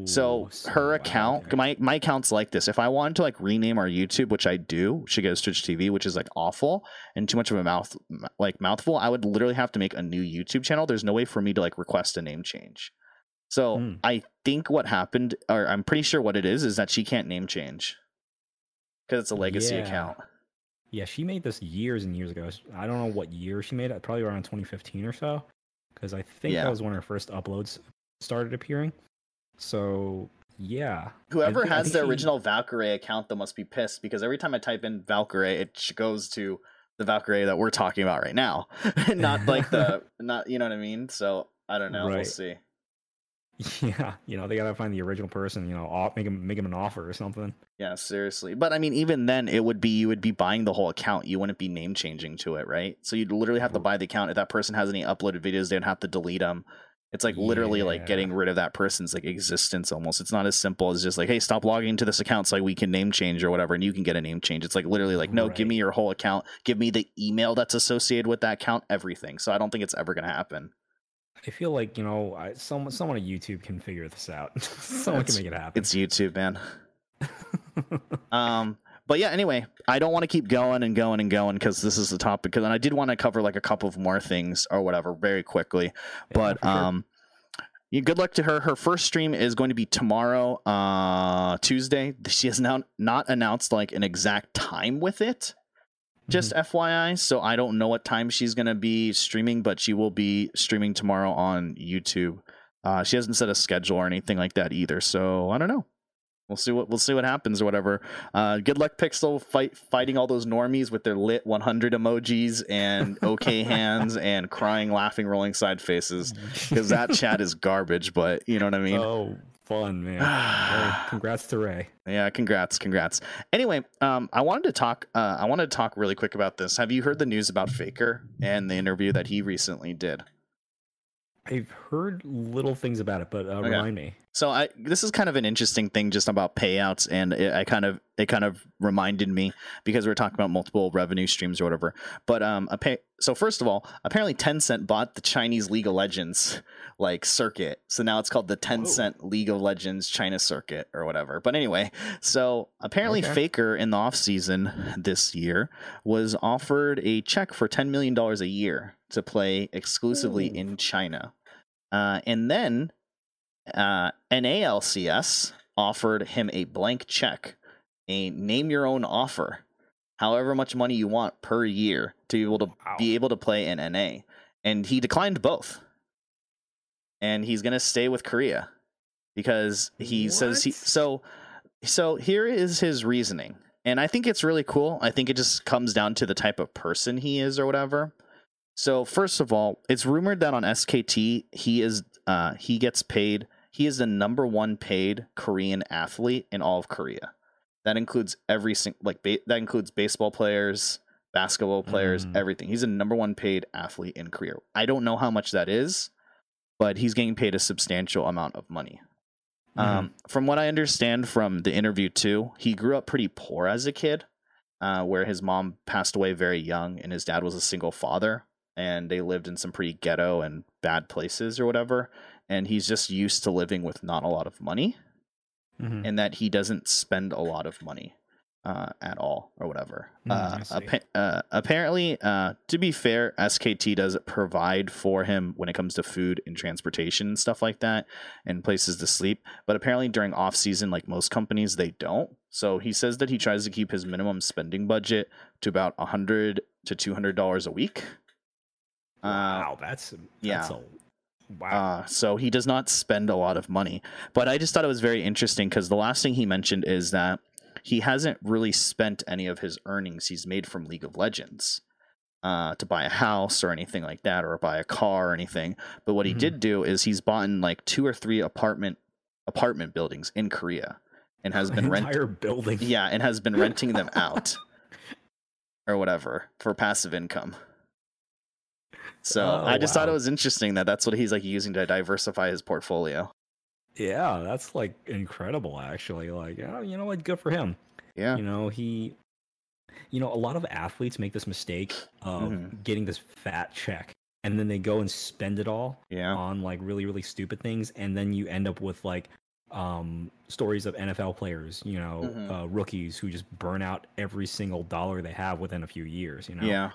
So her account, my account's like this. If I wanted to like rename our YouTube, which I do, which goes to Twitch TV, which is like awful and too much of a mouthful, I would literally have to make a new YouTube channel. There's no way for me to like request a name change. So I think what happened, or I'm pretty sure what it is that she can't name change because it's a legacy account. Yeah, she made this years and years ago. I don't know what year she made it. Probably around 2015 or so, because I think that was when her first uploads started appearing. So yeah, whoever has the original Valkyrae account, though, must be pissed, because every time I type in Valkyrae, it goes to the Valkyrae that we're talking about right now, and not like the not, you know what I mean? So I don't know. Right. We'll see. Yeah, you know, they gotta find the original person. You know, make him an offer or something. Yeah, seriously. But I mean, even then, it would be, you would be buying the whole account. You wouldn't be name changing to it, right? So you'd literally have to buy the account. If that person has any uploaded videos, they'd have to delete them. It's like literally like getting rid of that person's like existence almost. It's not as simple as just like, hey, stop logging into this account so like we can name change or whatever, and you can get a name change. It's like literally like, no, give me your whole account. Give me the email that's associated with that account, everything. So I don't think it's ever going to happen. I feel like, you know, someone at YouTube can figure this out. Someone can make it happen. It's YouTube, man. But yeah, anyway, I don't want to keep going because this is the topic. And I did want to cover like a couple of more things or whatever very quickly. But good luck to her. Her first stream is going to be tomorrow, Tuesday. She has now not announced like an exact time with it. Just FYI. So I don't know what time she's going to be streaming, but she will be streaming tomorrow on YouTube. She hasn't set a schedule or anything like that either. So I don't know. We'll see what happens or whatever. Good luck, Pixel, fighting all those normies with their lit 100 emojis and okay hands and crying, laughing, rolling side faces, because that chat is garbage. But you know what I mean. Oh, fun, man! Hey, congrats to Ray. Yeah, congrats. Anyway, I wanted to talk really quick about this. Have you heard the news about Faker and the interview that he recently did? I've heard little things about it, but remind me. So this is kind of an interesting thing just about payouts, and it kind of reminded me because we were talking about multiple revenue streams or whatever. But so first of all, apparently Tencent bought the Chinese League of Legends like circuit, so now it's called the Tencent League of Legends China circuit or whatever. But anyway, so apparently Faker in the off season this year was offered a check for $10 million a year to play exclusively in China, and then NALCS offered him a blank check, a name your own offer, however much money you want per year to be able to play in NA, and he declined both. And he's gonna stay with Korea because he says he so here is his reasoning, and I think it's really cool. I think it just comes down to the type of person he is or whatever. So first of all, it's rumored that on SKT he gets paid. He is the #1 paid Korean athlete in all of Korea. That includes every that includes baseball players, basketball players, everything. He's a #1 paid athlete in Korea. I don't know how much that is, but he's getting paid a substantial amount of money. From what I understand from the interview too, he grew up pretty poor as a kid, where his mom passed away very young and his dad was a single father, and they lived in some pretty ghetto and bad places or whatever. And he's just used to living with not a lot of money. And that he doesn't spend a lot of money at all or whatever. Apparently, to be fair, SKT does provide for him when it comes to food and transportation and stuff like that and places to sleep. But apparently during off season, like most companies, they don't. So he says that he tries to keep his minimum spending budget to about $100 to $200 a week. Wow, that's a so he does not spend a lot of money, but I just thought it was very interesting because the last thing he mentioned is that he hasn't really spent any of his earnings he's made from League of Legends to buy a house or anything like that, or buy a car or anything. But what he did do is he's bought in like 2 or 3 apartment buildings in Korea and has been renting them out or whatever for passive income. So I just thought it was interesting that that's what he's like using to diversify his portfolio. Yeah, that's like incredible, actually. Like, you know what? Good for him. Yeah. You know, a lot of athletes make this mistake of getting this fat check and then they go and spend it all on like really, really stupid things. And then you end up with like stories of NFL players, you know, rookies who just burn out every single dollar they have within a few years, you know? Yeah.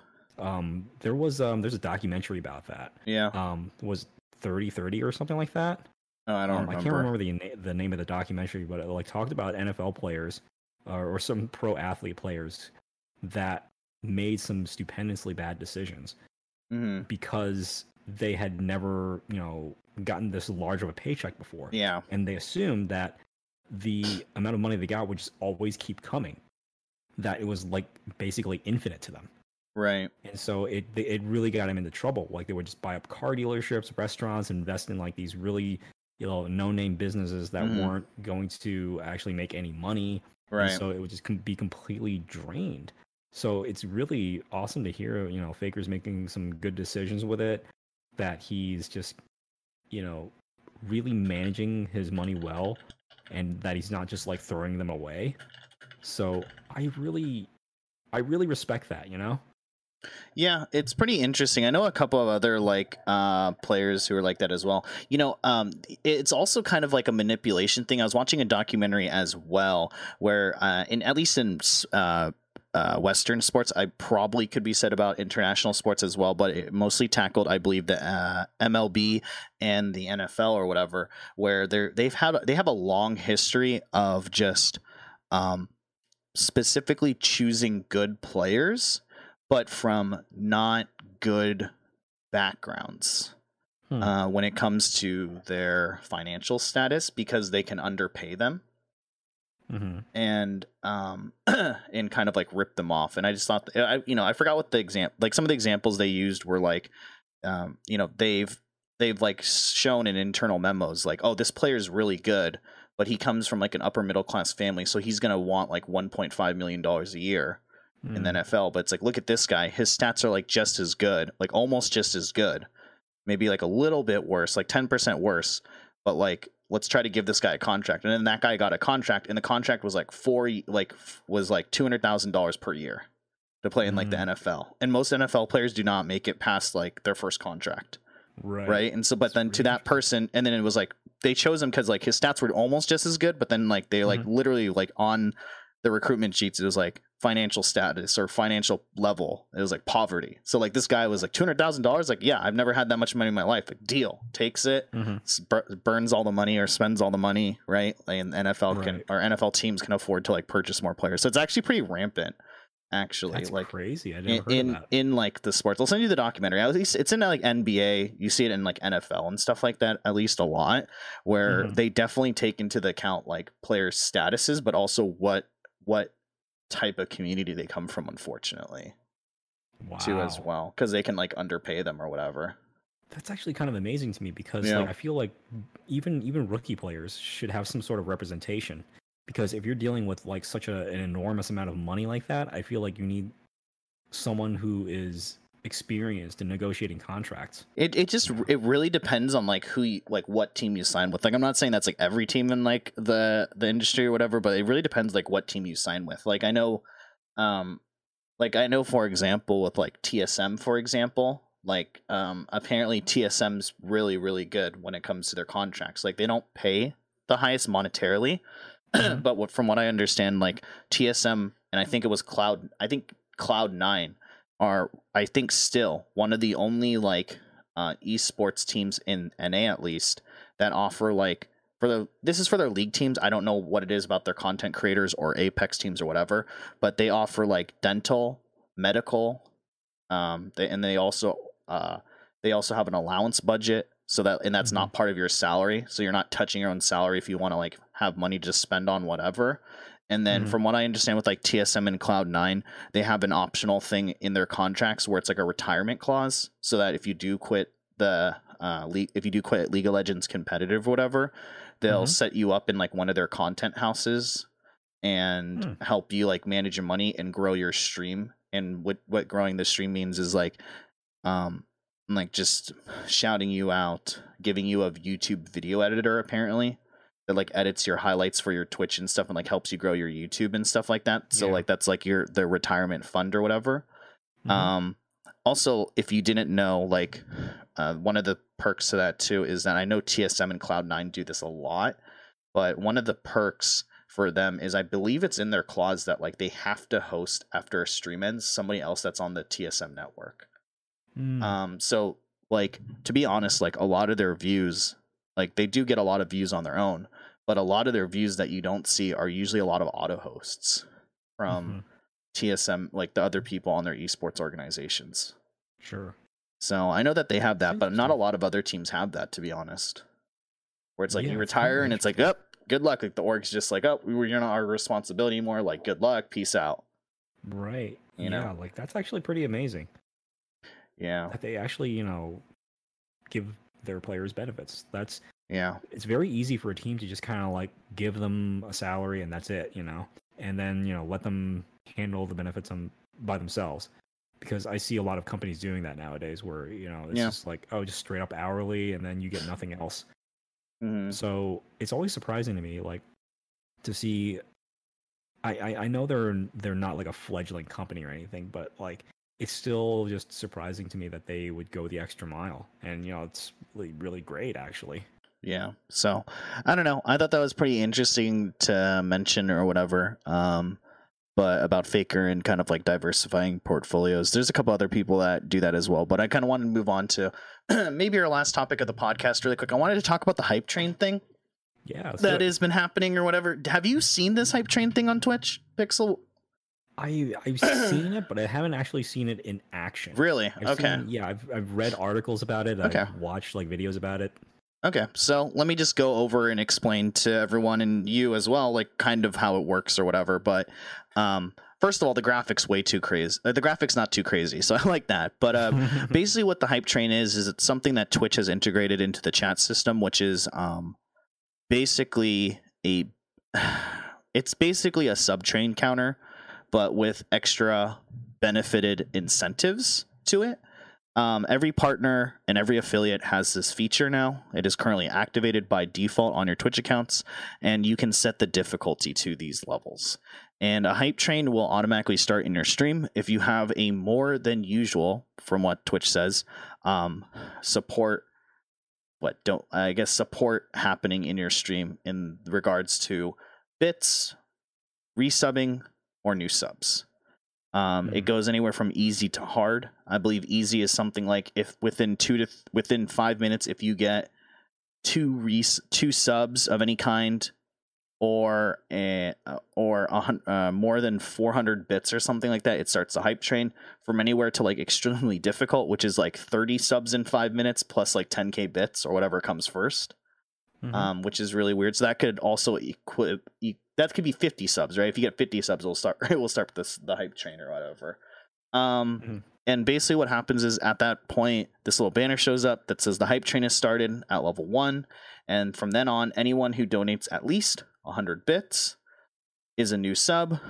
There's a documentary about that. Yeah. Was 30/30 or something like that? Oh, I don't remember. I can't remember the name of the documentary, but it like talked about NFL players or some pro athlete players that made some stupendously bad decisions because they had never, you know, gotten this large of a paycheck before. Yeah. And they assumed that the amount of money they got would just always keep coming, that it was like basically infinite to them. Right. And so it really got him into trouble. Like they would just buy up car dealerships, restaurants, invest in like these really, you know, no-name businesses that weren't going to actually make any money. Right. And so it would just be completely drained. So it's really awesome to hear, you know, Faker's making some good decisions with it, that he's just, you know, really managing his money well and that he's not just like throwing them away. So I really respect that, you know? Yeah, it's pretty interesting. I know a couple of other like players who are like that as well. You know, it's also kind of like a manipulation thing. I was watching a documentary as well where in Western sports, I probably could be said about international sports as well, but it mostly tackled, I believe, the MLB and the NFL or whatever, where they have a long history of just specifically choosing good players, but from not good backgrounds when it comes to their financial status, because they can underpay them and and kind of like rip them off. And I just thought, I forgot what the example, like some of the examples they used were like, they've like shown in internal memos, like, oh, this player is really good, but he comes from like an upper middle class family, so he's going to want like $1.5 million a year in the NFL. But it's like, look at this guy, his stats are like just as good, like almost just as good, maybe like a little bit worse, like 10% worse, but like let's try to give this guy a contract. And then that guy got a contract, and the contract was like $200,000 per year to play in like the NFL, and most NFL players do not make it past like their first contract, right? And so but it's then to that person, and then it was like they chose him because like his stats were almost just as good, but then like they like literally like on the recruitment sheets, it was like financial status or financial level. It was like poverty. So like this guy was like $200,000. Like, yeah, I've never had that much money in my life. Like, deal, takes it, burns all the money or spends all the money, right? Like, and NFL can, or NFL teams can afford to like purchase more players. So it's actually pretty rampant. Actually, that's like crazy. I never heard of that. In like the sports, I'll send you the documentary. At least it's in like NBA. You see it in like NFL and stuff like that. At least a lot, where they definitely take into the account like player statuses, but also what type of community they come from. Unfortunately, too as well, because they can like underpay them or whatever. That's actually kind of amazing to me because like, I feel like even rookie players should have some sort of representation. Because if you're dealing with like such an enormous amount of money like that, I feel like you need someone who is experienced in negotiating contracts. It really depends on like who you, like what team you sign with. Like I'm not saying that's like every team in like the industry or whatever, but it really depends like what team you sign with. Like I know, for example with like TSM for example. Like apparently TSM's really really good when it comes to their contracts. Like they don't pay the highest monetarily. But from what I understand, like TSM and I think it was Cloud, I think Cloud9 are, I think, still one of the only like esports teams in NA at least that offer like this is for their league teams. I don't know what it is about their content creators or Apex teams or whatever, but they offer like dental, medical, they also have an allowance budget. So that, and that's not part of your salary. So you're not touching your own salary if you want to like have money to spend on whatever. And then from what I understand with like TSM and Cloud9, they have an optional thing in their contracts where it's like a retirement clause. So that if you do quit League of Legends competitive or whatever, they'll set you up in like one of their content houses and help you like manage your money and grow your stream. And what growing the stream means is like, like just shouting you out, giving you a YouTube video editor apparently that like edits your highlights for your Twitch and stuff and like helps you grow your YouTube and stuff like that. So like that's like the retirement fund or whatever. Also, if you didn't know, like one of the perks to that too is that I know TSM and Cloud9 do this a lot, but one of the perks for them is I believe it's in their clause that like they have to host after a stream ends somebody else that's on the TSM network. So like, to be honest, like a lot of their views, like they do get a lot of views on their own, but a lot of their views that you don't see are usually a lot of auto hosts from TSM, like the other people on their esports organizations. Sure. So I know that they have that, but not a lot of other teams have that, to be honest, where it's like you retire and it's like, oh, good luck. Like the org's just like, oh, you're not our responsibility anymore. Like, good luck. Peace out. Right. You know, like that's actually pretty amazing. Yeah, that they actually, you know, give their players benefits. That's it's very easy for a team to just kind of like give them a salary and that's it, you know, and then, you know, let them handle the benefits by themselves, because I see a lot of companies doing that nowadays where, you know, it's just like, oh, just straight up hourly and then you get nothing else. So it's always surprising to me, like, to see. I know they're not like a fledgling company or anything, but like, it's still just surprising to me that they would go the extra mile. And, you know, it's really, really great, actually. Yeah. So, I don't know. I thought that was pretty interesting to mention or whatever. But about Faker and kind of like diversifying portfolios. There's a couple other people that do that as well. But I kind of wanted to move on to maybe our last topic of the podcast really quick. I wanted to talk about the hype train thing. Yeah. That has been happening or whatever. Have you seen this hype train thing on Twitch, Pixel? I've seen it, but I haven't actually seen it in action. Really? I've read articles about it. Okay. I've watched like videos about it. Okay, so let me just go over and explain to everyone and you as well, like kind of how it works or whatever. But first of all, the graphics way too crazy. The graphics not too crazy, so I like that. But basically, what the hype train is it's something that Twitch has integrated into the chat system, which is basically a sub train counter, but with extra benefited incentives to it. Every partner and every affiliate has this feature now. It is currently activated by default on your Twitch accounts, and you can set the difficulty to these levels. And a hype train will automatically start in your stream if you have a more than usual, from what Twitch says, support happening in your stream in regards to bits, resubbing or new subs. It goes anywhere from easy to hard. I believe easy is something like if within within 5 minutes, if you get two subs of any kind, or more than 400 bits or something like that, it starts the hype train. From anywhere to like extremely difficult, which is like 30 subs in 5 minutes plus like 10k bits or whatever comes first. Mm-hmm. Which is really weird. So that could also equip, that could be 50 subs, right? If you get 50 subs, it will start the hype train or whatever. Mm-hmm. And basically what happens is at that point, this little banner shows up that says the hype train has started at level 1. And from then on, anyone who donates at least 100 bits is a new sub,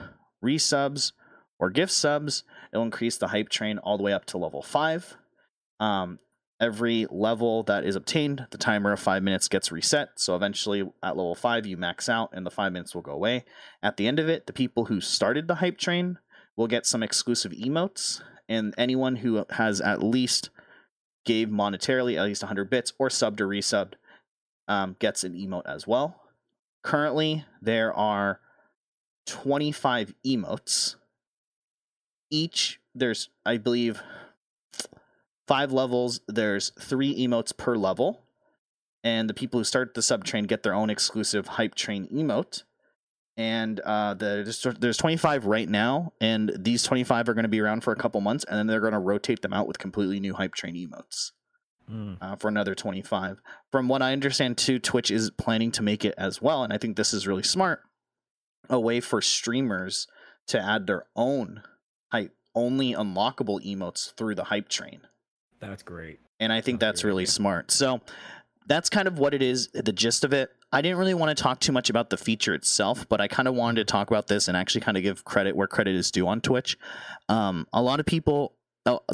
resubs, or gift subs. It'll increase the hype train all the way up to level 5. Every level that is obtained, the timer of 5 minutes gets reset. So eventually at level 5, you max out and the 5 minutes will go away. At the end of it, the people who started the hype train will get some exclusive emotes. And anyone who has at least gave monetarily at least 100 bits or subbed or resubbed gets an emote as well. Currently, there are 25 emotes. Each, there's, I believe, 5 levels. There's 3 emotes per level. And the people who start the sub train get their own exclusive hype train emote. And there's 25 right now, and these 25 are going to be around for a couple months, and then they're going to rotate them out with completely new hype train emotes for another 25. From what I understand, too, Twitch is planning to make it as well, and I think this is really smart, a way for streamers to add their own only unlockable emotes through the hype train. That's great. And I think that's really smart. So that's kind of what it is, the gist of it. I didn't really want to talk too much about the feature itself, but I kind of wanted to talk about this and actually kind of give credit where credit is due on Twitch. A lot of people,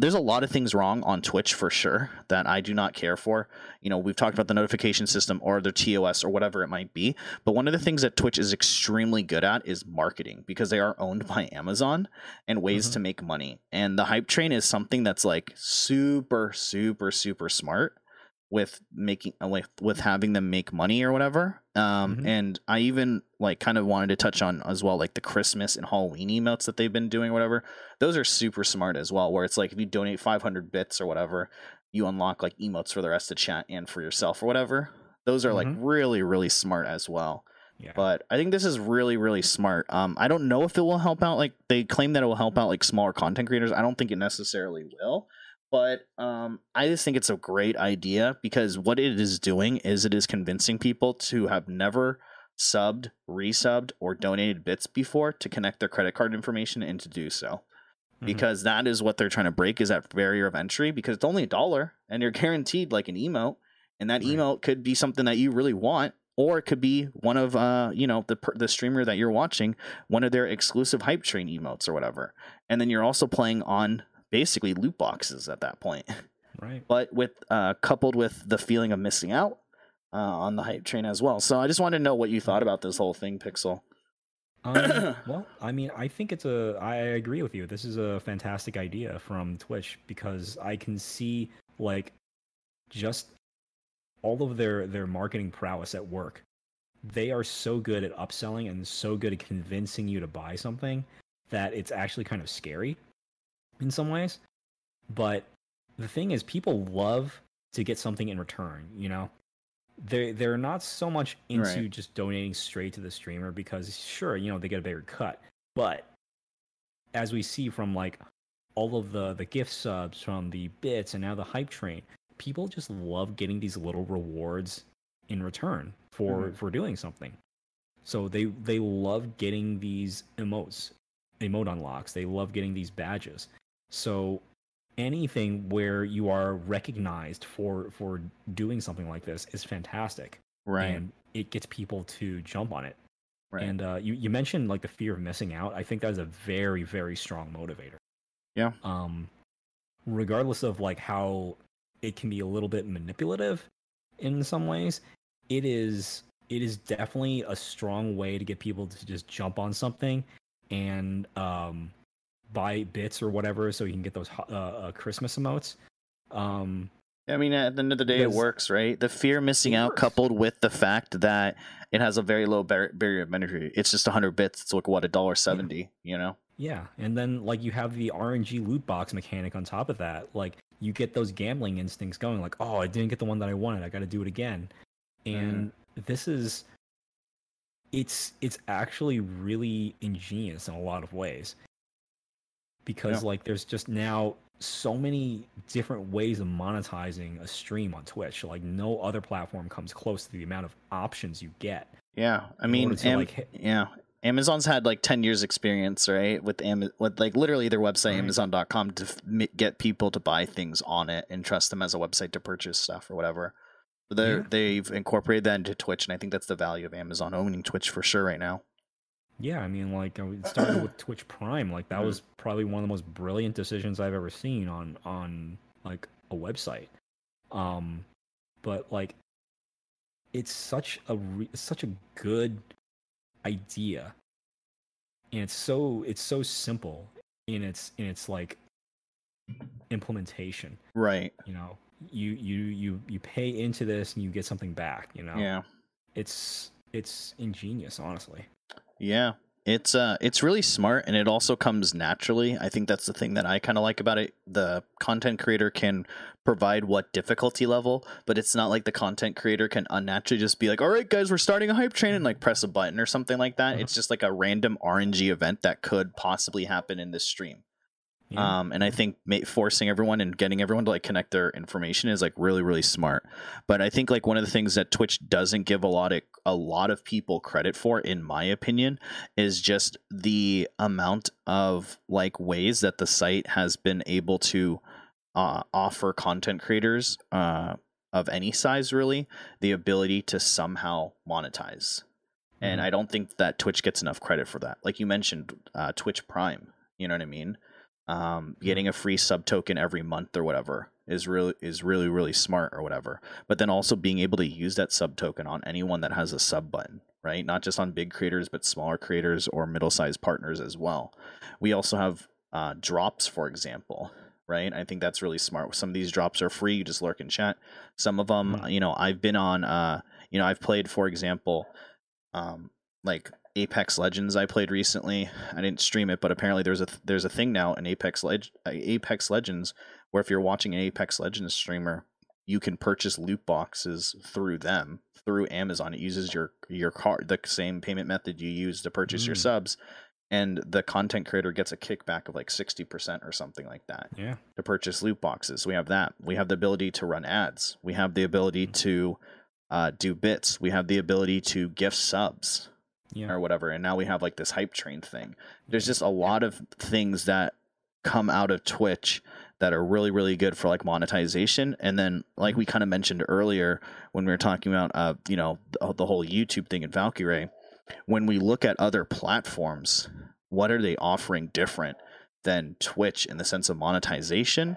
there's a lot of things wrong on Twitch for sure that I do not care for. You know, we've talked about the notification system or the TOS or whatever it might be. But one of the things that Twitch is extremely good at is marketing, because they are owned by Amazon, and ways to make money. And the hype train is something that's like super, super, super smart with making with having them make money or whatever. And I even like kind of wanted to touch on as well, like the Christmas and Halloween emotes that they've been doing or whatever. Those are super smart as well, where it's like if you donate 500 bits or whatever, you unlock like emotes for the rest of chat and for yourself or whatever. Those are like really, really smart as well. Yeah. But I think this is really, really smart. I don't know if it will help out. Like they claim that it will help out like smaller content creators. I don't think it necessarily will. But I just think it's a great idea, because what it is doing is it is convincing people to have never subbed, resubbed, or donated bits before to connect their credit card information and to do so. Because that is what they're trying to break, is that barrier of entry, because it's only $1 and you're guaranteed like an emote. And that emote could be something that you really want, or it could be one of, you know, the streamer that you're watching, one of their exclusive hype train emotes or whatever. And then you're also playing on basically loot boxes at that point, right? But with coupled with the feeling of missing out on the hype train as well. So I just wanted to know what you thought about this whole thing, Pixel. Well, I mean, I think I agree with you. This is a fantastic idea from Twitch, because I can see like just all of their marketing prowess at work. They are so good at upselling and so good at convincing you to buy something that it's actually kind of scary in some ways. But the thing is, people love to get something in return, you know? They're not so much into just donating straight to the streamer, because sure, you know, they get a bigger cut. But as we see from like all of the gift subs, from the bits, and now the hype train, people just love getting these little rewards in return for doing something. So they love getting these emote unlocks. They love getting these badges. So anything where you are recognized for doing something like this is fantastic. Right. And it gets people to jump on it. Right. And you mentioned like the fear of missing out. I think that is a very, very strong motivator. Yeah. Regardless of like how it can be a little bit manipulative in some ways, it is definitely a strong way to get people to just jump on something and buy bits or whatever, so you can get those Christmas emotes. I mean, at the end of the day, it works, right? The fear of missing out coupled with the fact that it has a very low barrier of entry. It's just 100 bits. It's like, what, $1.70, you know? Yeah, and then, like, you have the RNG loot box mechanic on top of that. Like, you get those gambling instincts going, like, oh, I didn't get the one that I wanted. I got to do it again. And this is... It's actually really ingenious in a lot of ways. Because, like, there's just now... so many different ways of monetizing a stream on Twitch. Like, no other platform comes close to the amount of options you get. Yeah, I mean, Amazon's had like 10 years experience, right? With like literally their website, right. Amazon.com, to get people to buy things on it and trust them as a website to purchase stuff or whatever. They've incorporated that into Twitch, and I think that's the value of Amazon owning Twitch for sure right now. Yeah, I mean, like, it started with Twitch Prime. Like, that was probably one of the most brilliant decisions I've ever seen on like, a website. But, like, it's such a good idea. And it's so simple in its like, implementation. Right. You know, you pay into this and you get something back, you know? Yeah. It's ingenious, honestly. Yeah, it's really smart, and it also comes naturally. I think that's the thing that I kind of like about it. The content creator can provide what difficulty level, but it's not like the content creator can unnaturally just be like, all right, guys, we're starting a hype train, and like press a button or something like that. It's just like a random RNG event that could possibly happen in this stream. Yeah. And I think forcing everyone and getting everyone to like connect their information is like really, really smart. But I think like one of the things that Twitch doesn't give a lot of people credit for, in my opinion, is just the amount of like ways that the site has been able to offer content creators of any size, really, the ability to somehow monetize. And I don't think that Twitch gets enough credit for that. Like you mentioned, Twitch Prime, you know what I mean? Getting a free sub token every month or whatever is really smart or whatever, but then also being able to use that sub token on anyone that has a sub button, right? Not just on big creators, but smaller creators or middle-sized partners as well. We also have drops, for example, right? I think that's really smart. Some of these drops are free. You just lurk in chat. Some of them, you know, I've been on, you know, I've played, for example, like Apex Legends. I played recently. I didn't stream it, but apparently there's a thing now in Apex Legends where if you're watching an Apex Legends streamer, you can purchase loot boxes through them, through Amazon. It uses your card, the same payment method you use to purchase your subs, and the content creator gets a kickback of like 60% or something like that. Yeah. To purchase loot boxes. We have that. We have the ability to run ads. We have the ability to do bits. We have the ability to gift subs. Yeah. Or whatever, and now we have like this hype train thing. There's just a lot of things that come out of Twitch that are really, really good for like monetization. And then, like we kind of mentioned earlier when we were talking about you know, the whole YouTube thing in Valkyrae, when we look at other platforms, what are they offering different than Twitch in the sense of monetization?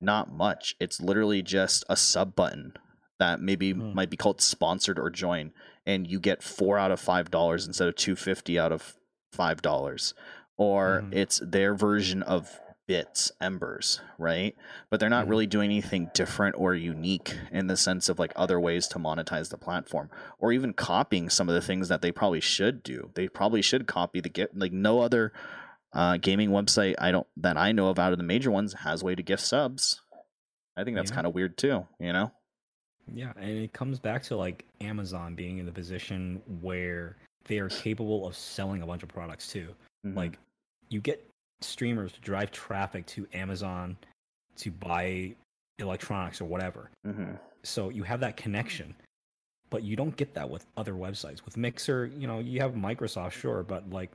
Not much. It's literally just a sub button that maybe might be called sponsored or join, and you get $4 out of $5 instead of $2.50 out of $5, or it's their version of bits, embers, right? But they're not really doing anything different or unique in the sense of like other ways to monetize the platform, or even copying some of the things that they probably should do. They probably should copy the gift. Like no other gaming website I know of out of the major ones has a way to gift subs. I think that's kind of weird too, you know? Yeah, and it comes back to like Amazon being in the position where they are capable of selling a bunch of products too. Like you get streamers to drive traffic to Amazon to buy electronics or whatever. So you have that connection, but you don't get that with other websites. With Mixer, you know, you have Microsoft, sure, but like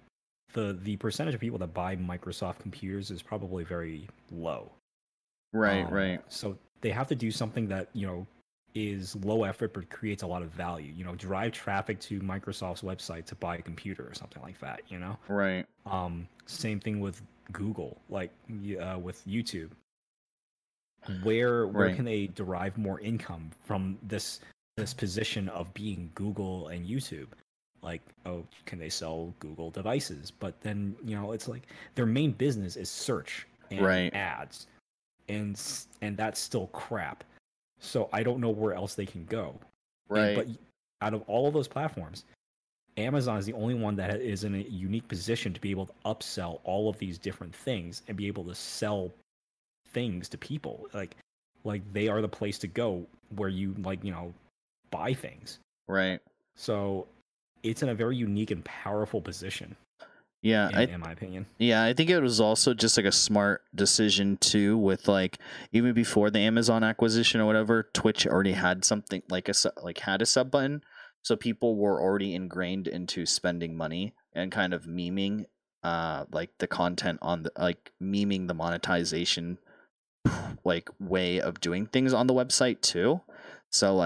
the percentage of people that buy Microsoft computers is probably very low. Right. So they have to do something that, you know, is low effort but creates a lot of value. You know, drive traffic to Microsoft's website to buy a computer or something like that, you know? Right. Same thing with Google, like with YouTube. Where can they derive more income from this position of being Google and YouTube? Like, oh, can they sell Google devices? But then, you know, it's like their main business is search and ads. And that's still crap. So I don't know where else they can go. Right. And, but out of all of those platforms, Amazon is the only one that is in a unique position to be able to upsell all of these different things and be able to sell things to people. Like they are the place to go where you buy things. Right. So it's in a very unique and powerful position. Yeah, in my opinion. Yeah, I think it was also just like a smart decision too, with even before the Amazon acquisition or whatever, Twitch already had something had a sub button, so people were already ingrained into spending money and kind of memeing, the content on the memeing the monetization way of doing things on the website too. So,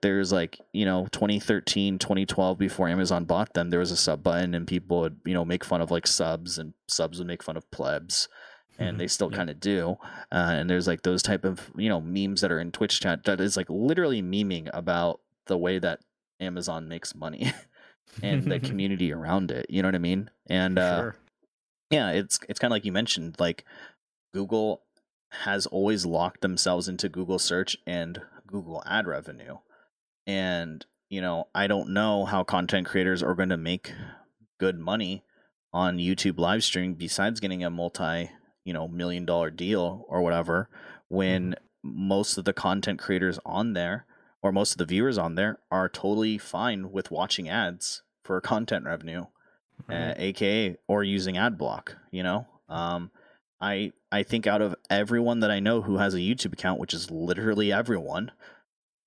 there's 2013, 2012, before Amazon bought them, there was a sub button and people would, make fun of subs, and subs would make fun of plebs, and they still kind of do. And there's those type of, memes that are in Twitch chat that is literally memeing about the way that Amazon makes money and the community around it. You know what I mean? And sure. Yeah, it's kind of like you mentioned, Google has always locked themselves into Google search and Google ad revenue, and I don't know how content creators are going to make good money on YouTube live streaming besides getting a multi $1 million deal or whatever, when most of the content creators on there, or most of the viewers on there, are totally fine with watching ads for content revenue, aka or using ad block. I think out of everyone that I know who has a YouTube account, which is literally everyone,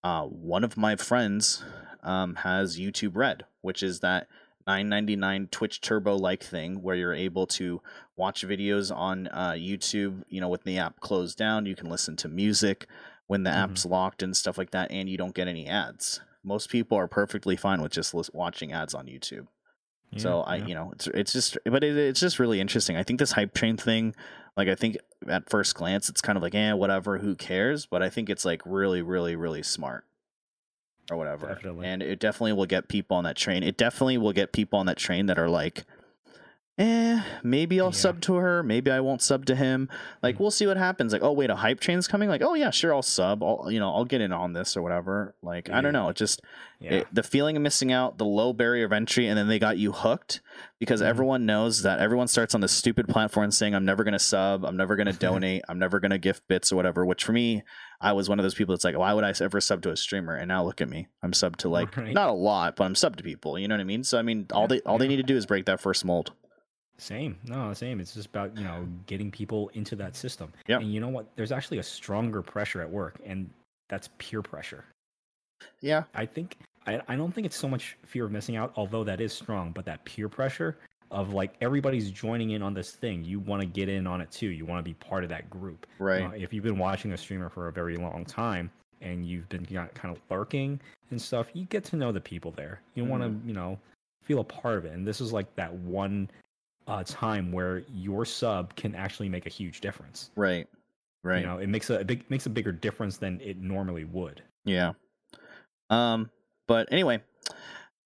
one of my friends has YouTube Red, which is that $9.99 Twitch Turbo-like thing where you're able to watch videos on YouTube, with the app closed down. You can listen to music when the app's locked and stuff like that, and you don't get any ads. Most people are perfectly fine with just watching ads on YouTube. Yeah, so it's just really interesting. I think this hype train thing, I think at first glance it's kind of whatever, who cares? But I think it's really, really, really smart or whatever. Definitely. And it definitely will get people on that train. It definitely will get people on that train that are maybe I'll sub to her. Maybe I won't sub to him. We'll see what happens. Oh wait, a hype train's coming. Oh yeah, sure, I'll sub. I'll get in on this or whatever. I don't know. It just the feeling of missing out, the low barrier of entry, and then they got you hooked because everyone knows that everyone starts on this stupid platform saying, I'm never gonna sub, I'm never gonna donate, I'm never gonna gift bits or whatever. Which for me, I was one of those people that's why would I ever sub to a streamer? And now look at me. I'm subbed to not a lot, but I'm subbed to people. You know what I mean? So I mean, all they need to do is break that first mold. Same. It's just about getting people into that system. Yeah. And you know what? There's actually a stronger pressure at work, and that's peer pressure. Yeah. I don't think it's so much fear of missing out, although that is strong. But that peer pressure of everybody's joining in on this thing, you want to get in on it too. You want to be part of that group. Right. If you've been watching a streamer for a very long time and you've been kind of lurking and stuff, you get to know the people there. You want to feel a part of it. And this is that one time where your sub can actually make a huge difference. Right. It makes a bigger difference than it normally would. Yeah. But anyway,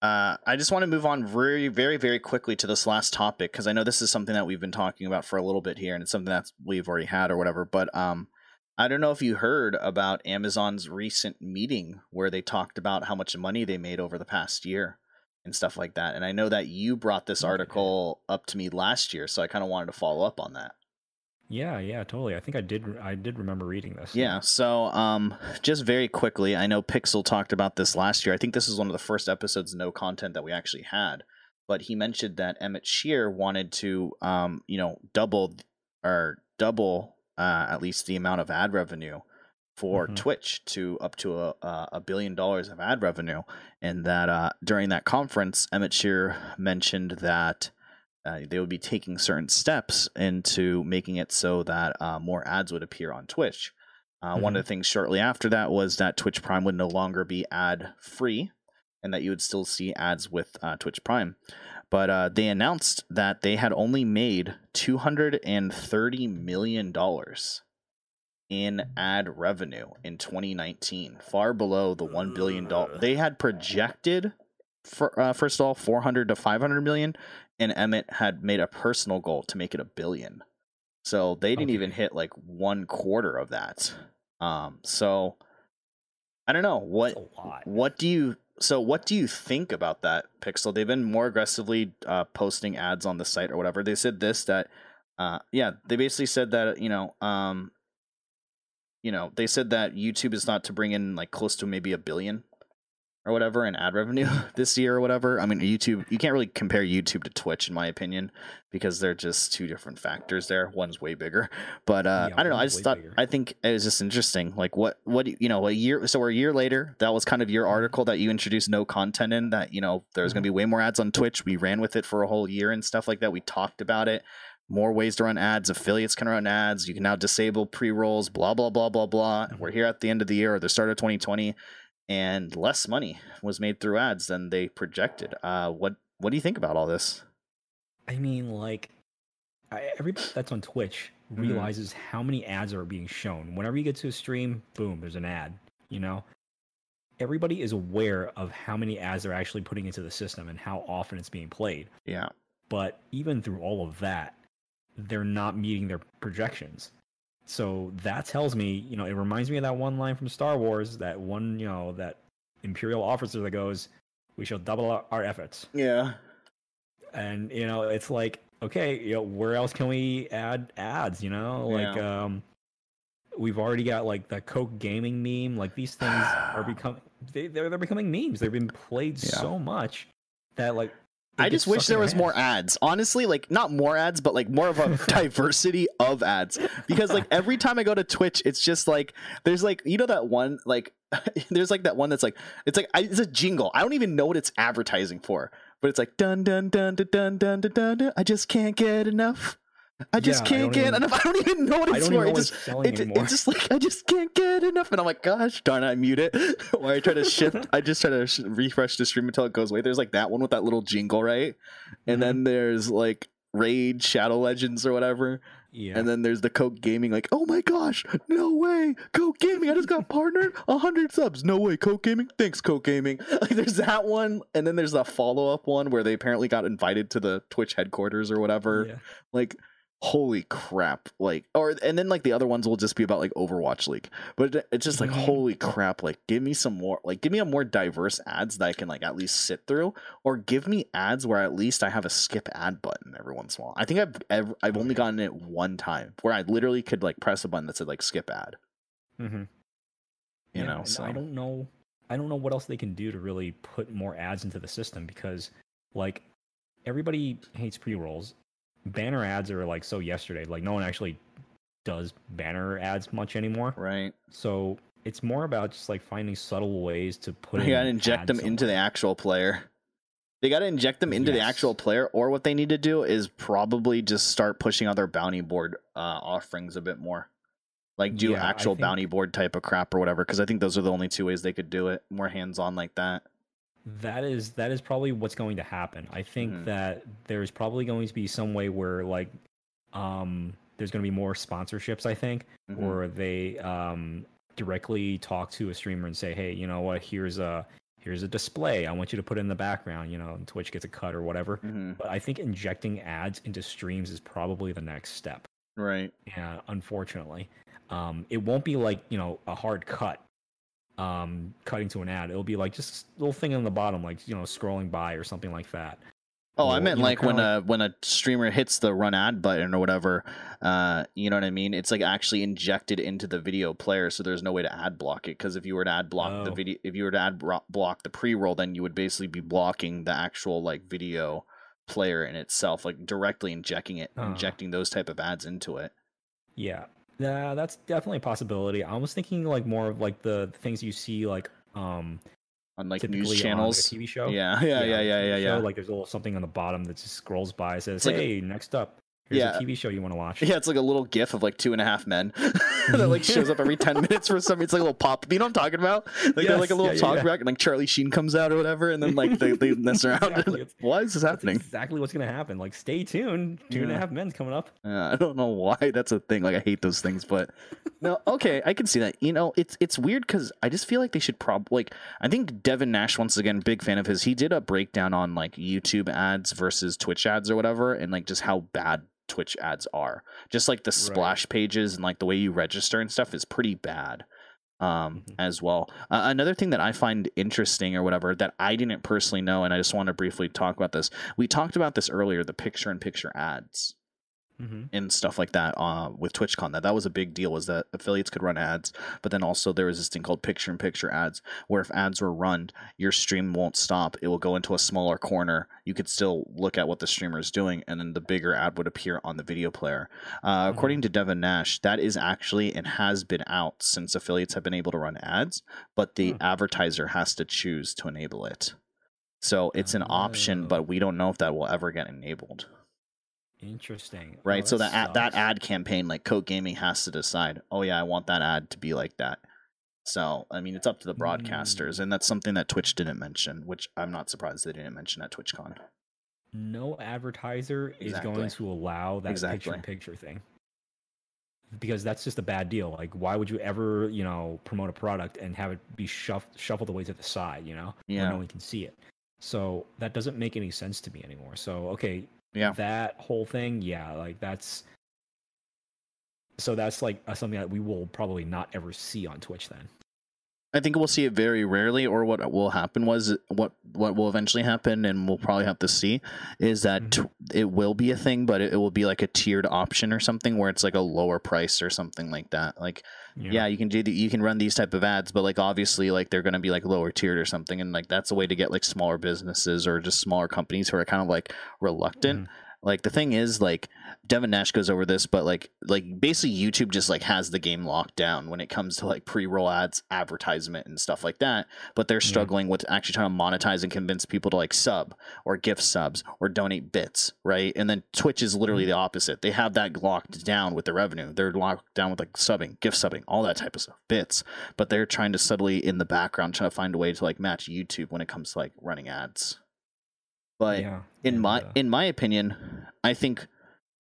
I just want to move on very, very, very quickly to this last topic, because I know this is something that we've been talking about for a little bit here, and it's something that we've already had or whatever. But I don't know if you heard about Amazon's recent meeting where they talked about how much money they made over the past year and stuff like that. And I know that you brought this article up to me last year, so I kind of wanted to follow up on that. Yeah, totally. I think I did remember reading this. Yeah, so just very quickly, I know Pixel talked about this last year. I think this is one of the first episodes, no content, that we actually had. But he mentioned that Emmett Shear wanted to, double at least the amount of ad revenue for Twitch to up to $1 billion of ad revenue, and that during that conference, Emmett Shear mentioned that they would be taking certain steps into making it so that more ads would appear on Twitch. One of the things shortly after that was that Twitch Prime would no longer be ad free, and that you would still see ads with Twitch Prime. But they announced that they had only made $230 million. in ad revenue in 2019, far below the $1 billion they had projected for. First of all, 400 to 500 million, and Emmett had made a personal goal to make it $1 billion. So they didn't even hit 1/4 of that. So I don't know what do you think about that, Pixel? They've been more aggressively posting ads on the site or whatever. They said this, that they basically said that, they said that YouTube is not to bring in like close to maybe $1 billion or whatever in ad revenue this year or whatever. I mean, YouTube, you can't really compare YouTube to Twitch, in my opinion, because they're just two different factors there. One's way bigger, but I don't know. I just thought, I think it was just interesting. Like what, a year, so we're a year later, that was kind of your article that you introduced no content in that, there's going to be way more ads on Twitch. We ran with it for a whole year and stuff like that. We talked about it. More ways to run ads, affiliates can run ads. You can now disable pre-rolls, blah, blah, blah, blah, blah. We're here at the end of the year or the start of 2020. And less money was made through ads than they projected. What do you think about all this? I mean, like, everybody that's on Twitch realizes how many ads are being shown. Whenever you get to a stream, boom, there's an ad. Everybody is aware of how many ads they're actually putting into the system and how often it's being played. Yeah. But even through all of that, they're not meeting their projections. So that tells me, it reminds me of that one line from Star Wars, that one, that Imperial officer that goes, "We shall double our efforts." Yeah. And, it's like, okay, where else can we add ads, we've already got like the Coke gaming meme. Like these things are becoming, they're becoming memes. They've been played so much that like, I just wish there was more ads, honestly, like not more ads, but like more of a diversity of ads, because like every time I go to Twitch, it's just like there's like, that one, like there's like that one that's like it's a jingle. I don't even know what it's advertising for, but it's like dun dun dun dun dun dun dun dun. I just can't get enough. I just can't get enough. I don't even know what it's for. It's just like, I just can't get enough. And I'm like, gosh darn, I mute it. Or I try to shift. I just try to refresh the stream until it goes away. There's like that one with that little jingle, right? And then there's like Raid Shadow Legends or whatever. Yeah. And then there's the Coke Gaming, like, oh my gosh, no way, Coke Gaming, I just got partnered, 100 subs, no way, Coke Gaming, thanks Coke Gaming. Like there's that one, and then there's the follow-up one where they apparently got invited to the Twitch headquarters or whatever. Yeah. Like, holy crap, like, or and then like the other ones will just be about like Overwatch League, but it's just like holy crap, like give me some more, like give me a more diverse ads that I can like at least sit through, or give me ads where at least I have a skip ad button every once in a while. I think I've only gotten it one time where I literally could like press a button that said like skip ad. So I don't know what else they can do to really put more ads into the system, because like everybody hates pre-rolls. Banner ads are like so yesterday, like no one actually does banner ads much anymore, right? So it's more about just like finding subtle ways to put in, you gotta inject them somewhere into the actual player. They gotta inject them into the actual player, or what they need to do is probably just start pushing out their bounty board offerings a bit more, like do actual bounty board type of crap or whatever, because I think those are the only two ways they could do it more hands-on like that. That is probably what's going to happen. I think that there's probably going to be some way where like there's going to be more sponsorships, I think, or they directly talk to a streamer and say, hey, you know what, here's a display. I want you to put it in the background, and Twitch gets a cut or whatever. But I think injecting ads into streams is probably the next step. Right. Yeah, unfortunately. It won't be like, a hard cut. Cutting to an ad, it'll be like just a little thing on the bottom, like scrolling by or something like that. Oh, I meant like when a streamer hits the run ad button or whatever, you know what I mean? It's like actually injected into the video player, so there's no way to ad block it, because if you were to ad block the video, if you were to ad block the pre-roll, then you would basically be blocking the actual like video player in itself, like directly injecting those type of ads into it. Yeah. Yeah, that's definitely a possibility. I was thinking like more of like the things you see like on like news channels, on, like, a TV show. Yeah. Like there's a little something on the bottom that just scrolls by, says, it's "Hey, like, next up, here's a TV show you want to watch." Yeah, it's like a little GIF of like Two and a Half Men that like shows up every 10 minutes for some. It's like a little pop. You know what I'm talking about? Like they're like a little talk back, and like Charlie Sheen comes out or whatever, and then like they mess around. Exactly. Like, why is this happening? That's exactly what's gonna happen. Like, stay tuned. Two and a Half Men's coming up. Yeah, I don't know why that's a thing. Like, I hate those things, but no, okay, I can see that. It's weird because I just feel like they should probably. Like, I think Devin Nash, once again, big fan of his. He did a breakdown on like YouTube ads versus Twitch ads or whatever, and like just how bad Twitch ads are. Just like the splash pages and like the way you register and stuff is pretty bad. as well. Another thing that I find interesting or whatever that I didn't personally know, and I just want to briefly talk about this. We talked about this earlier, the picture-in-picture ads and stuff like that with TwitchCon. That was a big deal, was that affiliates could run ads, but then also there was this thing called picture-in-picture ads, where if ads were run, your stream won't stop. It will go into a smaller corner. You could still look at what the streamer is doing, and then the bigger ad would appear on the video player. According to Devin Nash, that is actually and has been out since affiliates have been able to run ads, but the advertiser has to choose to enable it. So it's an option, but we don't know if that will ever get enabled. Interesting. Right. Oh, so that ad campaign, like Coke Gaming has to decide, oh yeah, I want that ad to be like that. So I mean, it's up to the broadcasters, and that's something that Twitch didn't mention, which I'm not surprised they didn't mention at TwitchCon. No advertiser is going to allow that picture-in-picture thing, because that's just a bad deal. Like, why would you ever, you know, promote a product and have it be shuffled away to the side, you know, where no one can see it? So that doesn't make any sense to me anymore. So okay. Yeah, that whole thing. Yeah, like that's like something that we will probably not ever see on Twitch. Then I think we'll see it very rarely, or what will happen was what will eventually happen, and we'll probably have to see, is that it will be a thing, but it will be like a tiered option or something, where it's like a lower price or something like that. Like, yeah you can do you can run these type of ads, but like obviously like they're going to be like lower tiered or something, and like that's a way to get like smaller businesses or just smaller companies who are kind of like reluctant. Like the thing is, like Devin Nash goes over this, but like basically YouTube just like has the game locked down when it comes to like pre-roll ads, advertisement and stuff like that. But they're struggling with actually trying to monetize and convince people to like sub or gift subs or donate bits. Right. And then Twitch is literally the opposite. They have that locked down with the revenue. They're locked down with like subbing, gift subbing, all that type of stuff, bits. But they're trying to subtly in the background, trying to find a way to like match YouTube when it comes to like running ads. But in my opinion, I think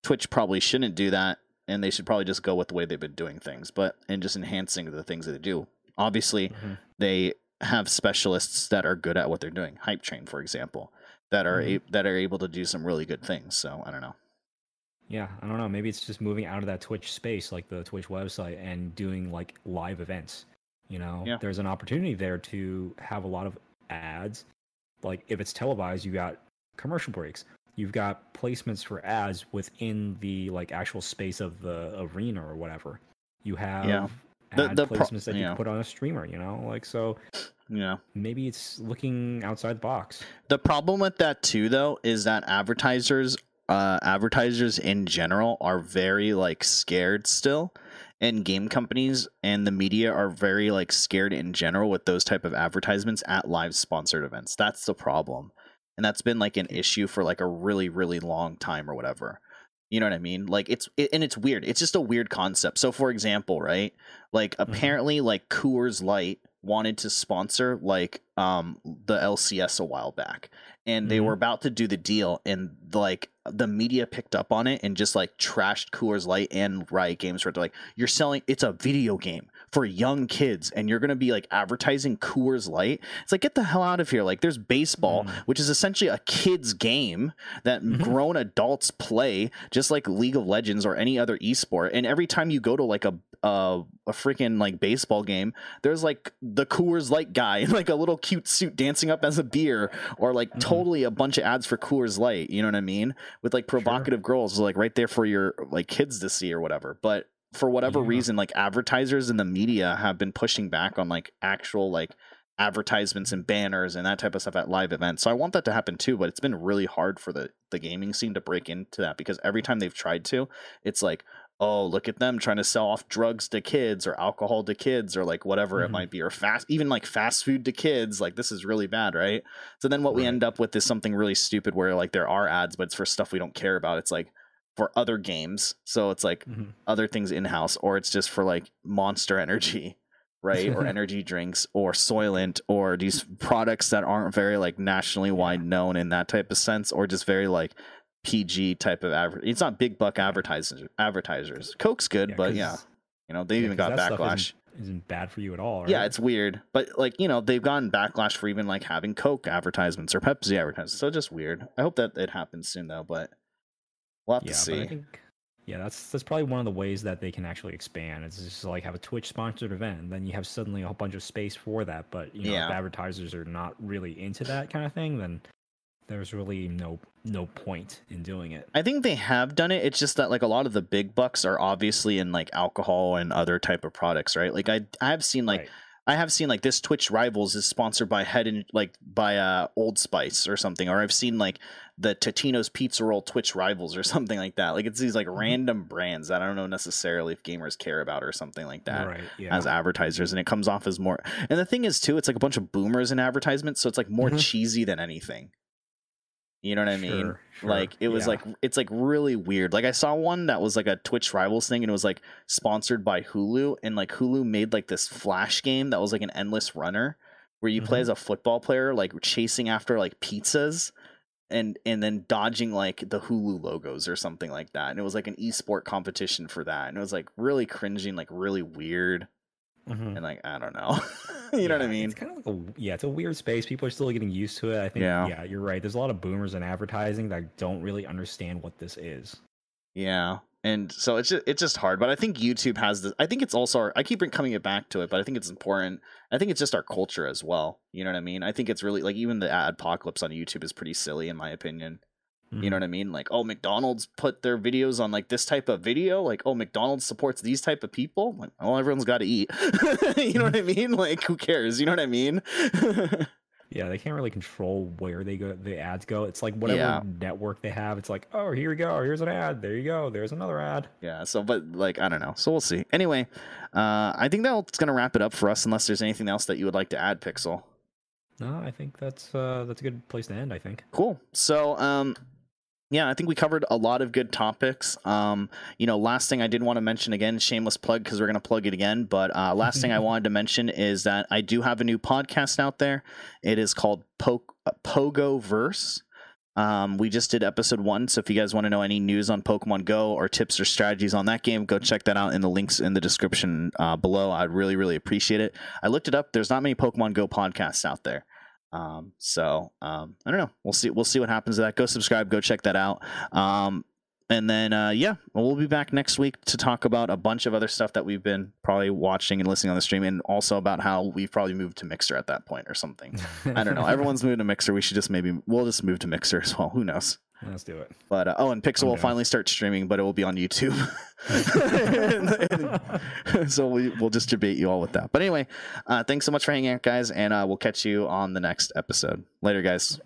Twitch probably shouldn't do that, and they should probably just go with the way they've been doing things, and just enhancing the things that they do. Obviously, they have specialists that are good at what they're doing. Hype Train, for example, that are able to do some really good things. So I don't know. Yeah, I don't know. Maybe it's just moving out of that Twitch space, like the Twitch website, and doing like live events. You know, there's an opportunity there to have a lot of ads. Like if it's televised, you got commercial breaks, you've got placements for ads within the like actual space of the arena or whatever. You have ad placements that you can put on a streamer, you know, like, so maybe it's looking outside the box. The problem with that too, though, is that advertisers in general are very like scared still, and game companies and the media are very like scared in general with those type of advertisements at live sponsored events. That's the problem, and that's been like an issue for like a really, really long time or whatever. You know what I mean? Like it's weird. It's just a weird concept. So for example, right, like apparently like Coors Light wanted to sponsor like the LCS a while back, and they were about to do the deal, and like the media picked up on it and just like trashed Coors Light and Riot Games for it. They're like, you're selling, it's a video game for young kids, and you're going to be like advertising Coors Light. It's like, get the hell out of here. Like there's baseball, which is essentially a kid's game that grown adults play, just like League of Legends or any other esport. And every time you go to like a freaking like baseball game, there's like the Coors Light guy in like a little cute suit dancing up as a beer, or like totally a bunch of ads for Coors Light. You know what I mean? With like provocative girls like right there for your like kids to see or whatever. But for whatever reason, like advertisers and the media have been pushing back on like actual like advertisements and banners and that type of stuff at live events. So I want that to happen too, but it's been really hard for the gaming scene to break into that, because every time they've tried to, it's like, oh, look at them trying to sell off drugs to kids or alcohol to kids or like whatever it might be, or fast food to kids. Like this is really bad, right? So then what we end up with is something really stupid where like there are ads, but it's for stuff we don't care about. It's like for other games. So it's like other things in-house, or it's just for like Monster Energy, right? Or energy drinks or Soylent, or these products that aren't very like nationally wide known in that type of sense, or just very like PG type of it's not big buck advertisers. Coke's good, but you know, they even got backlash. Isn't bad for you at all, right? Yeah, it's weird, but like, you know, they've gotten backlash for even like having Coke advertisements or Pepsi advertisements. So just weird. I hope that it happens soon though, but we'll have to see. I think Yeah, that's probably one of the ways that they can actually expand. It's just like have a Twitch sponsored event, and then you have suddenly a whole bunch of space for that. But you know, if advertisers are not really into that kind of thing, then there's really no point in doing it. I think they have done it. It's just that like a lot of the big bucks are obviously in like alcohol and other type of products, right? Like I have seen like this Twitch Rivals is sponsored by Old Spice or something, or I've seen like the Totino's Pizza Roll Twitch Rivals or something like that. Like it's these like random brands that I don't know necessarily if gamers care about or something like that as advertisers, and it comes off as more. And the thing is too, it's like a bunch of boomers in advertisements, so it's like more cheesy than anything. You know what I mean? Sure. Like it was like it's like really weird. Like I saw one that was like a Twitch Rivals thing, and it was like sponsored by Hulu, and like Hulu made like this Flash game that was like an endless runner where you play as a football player, like chasing after like pizzas and then dodging like the Hulu logos or something like that. And it was like an esport competition for that, and it was like really cringing, like really weird. And like I don't know, you know what I mean? It's kind of like it's a weird space. People are still getting used to it. I think you're right. There's a lot of boomers in advertising that don't really understand what this is. Yeah, and so it's just hard. But I think YouTube has this. I think it's also I keep coming back to it, but I think it's important. I think it's just our culture as well. You know what I mean? I think it's really like even the adpocalypse on YouTube is pretty silly in my opinion. You know what I mean? Like, oh, McDonald's put their videos on like this type of video. Like, oh, McDonald's supports these type of people. Like, oh, everyone's got to eat. You know what I mean? Like, who cares? You know what I mean? Yeah, they can't really control where they go. The ads go. It's like whatever network they have. It's like, oh, here we go. Here's an ad. There you go. There's another ad. Yeah. So, but like, I don't know. So we'll see. Anyway, I think that's gonna wrap it up for us. Unless there's anything else that you would like to add, Pixel. No, I think that's a good place to end. I think. Cool. So, yeah, I think we covered a lot of good topics. You know, last thing I did want to mention again, shameless plug because we're going to plug it again. But last thing I wanted to mention is that I do have a new podcast out there. It is called Pogoverse. We just did episode 1. So if you guys want to know any news on Pokemon Go or tips or strategies on that game, go check that out in the links in the description below. I'd really, really appreciate it. I looked it up. There's not many Pokemon Go podcasts out there. I don't know. We'll see what happens to that. Go subscribe, go check that out. We'll be back next week to talk about a bunch of other stuff that we've been probably watching and listening on the stream, and also about how we've probably moved to Mixer at that point or something. I don't know. Everyone's moved to Mixer. We'll just move to Mixer as well. Who knows? Let's do it. But and Pixel will finally start streaming, but it will be on YouTube. So we'll just debate you all with that. But anyway, thanks so much for hanging out, guys, and we'll catch you on the next episode. Later, guys.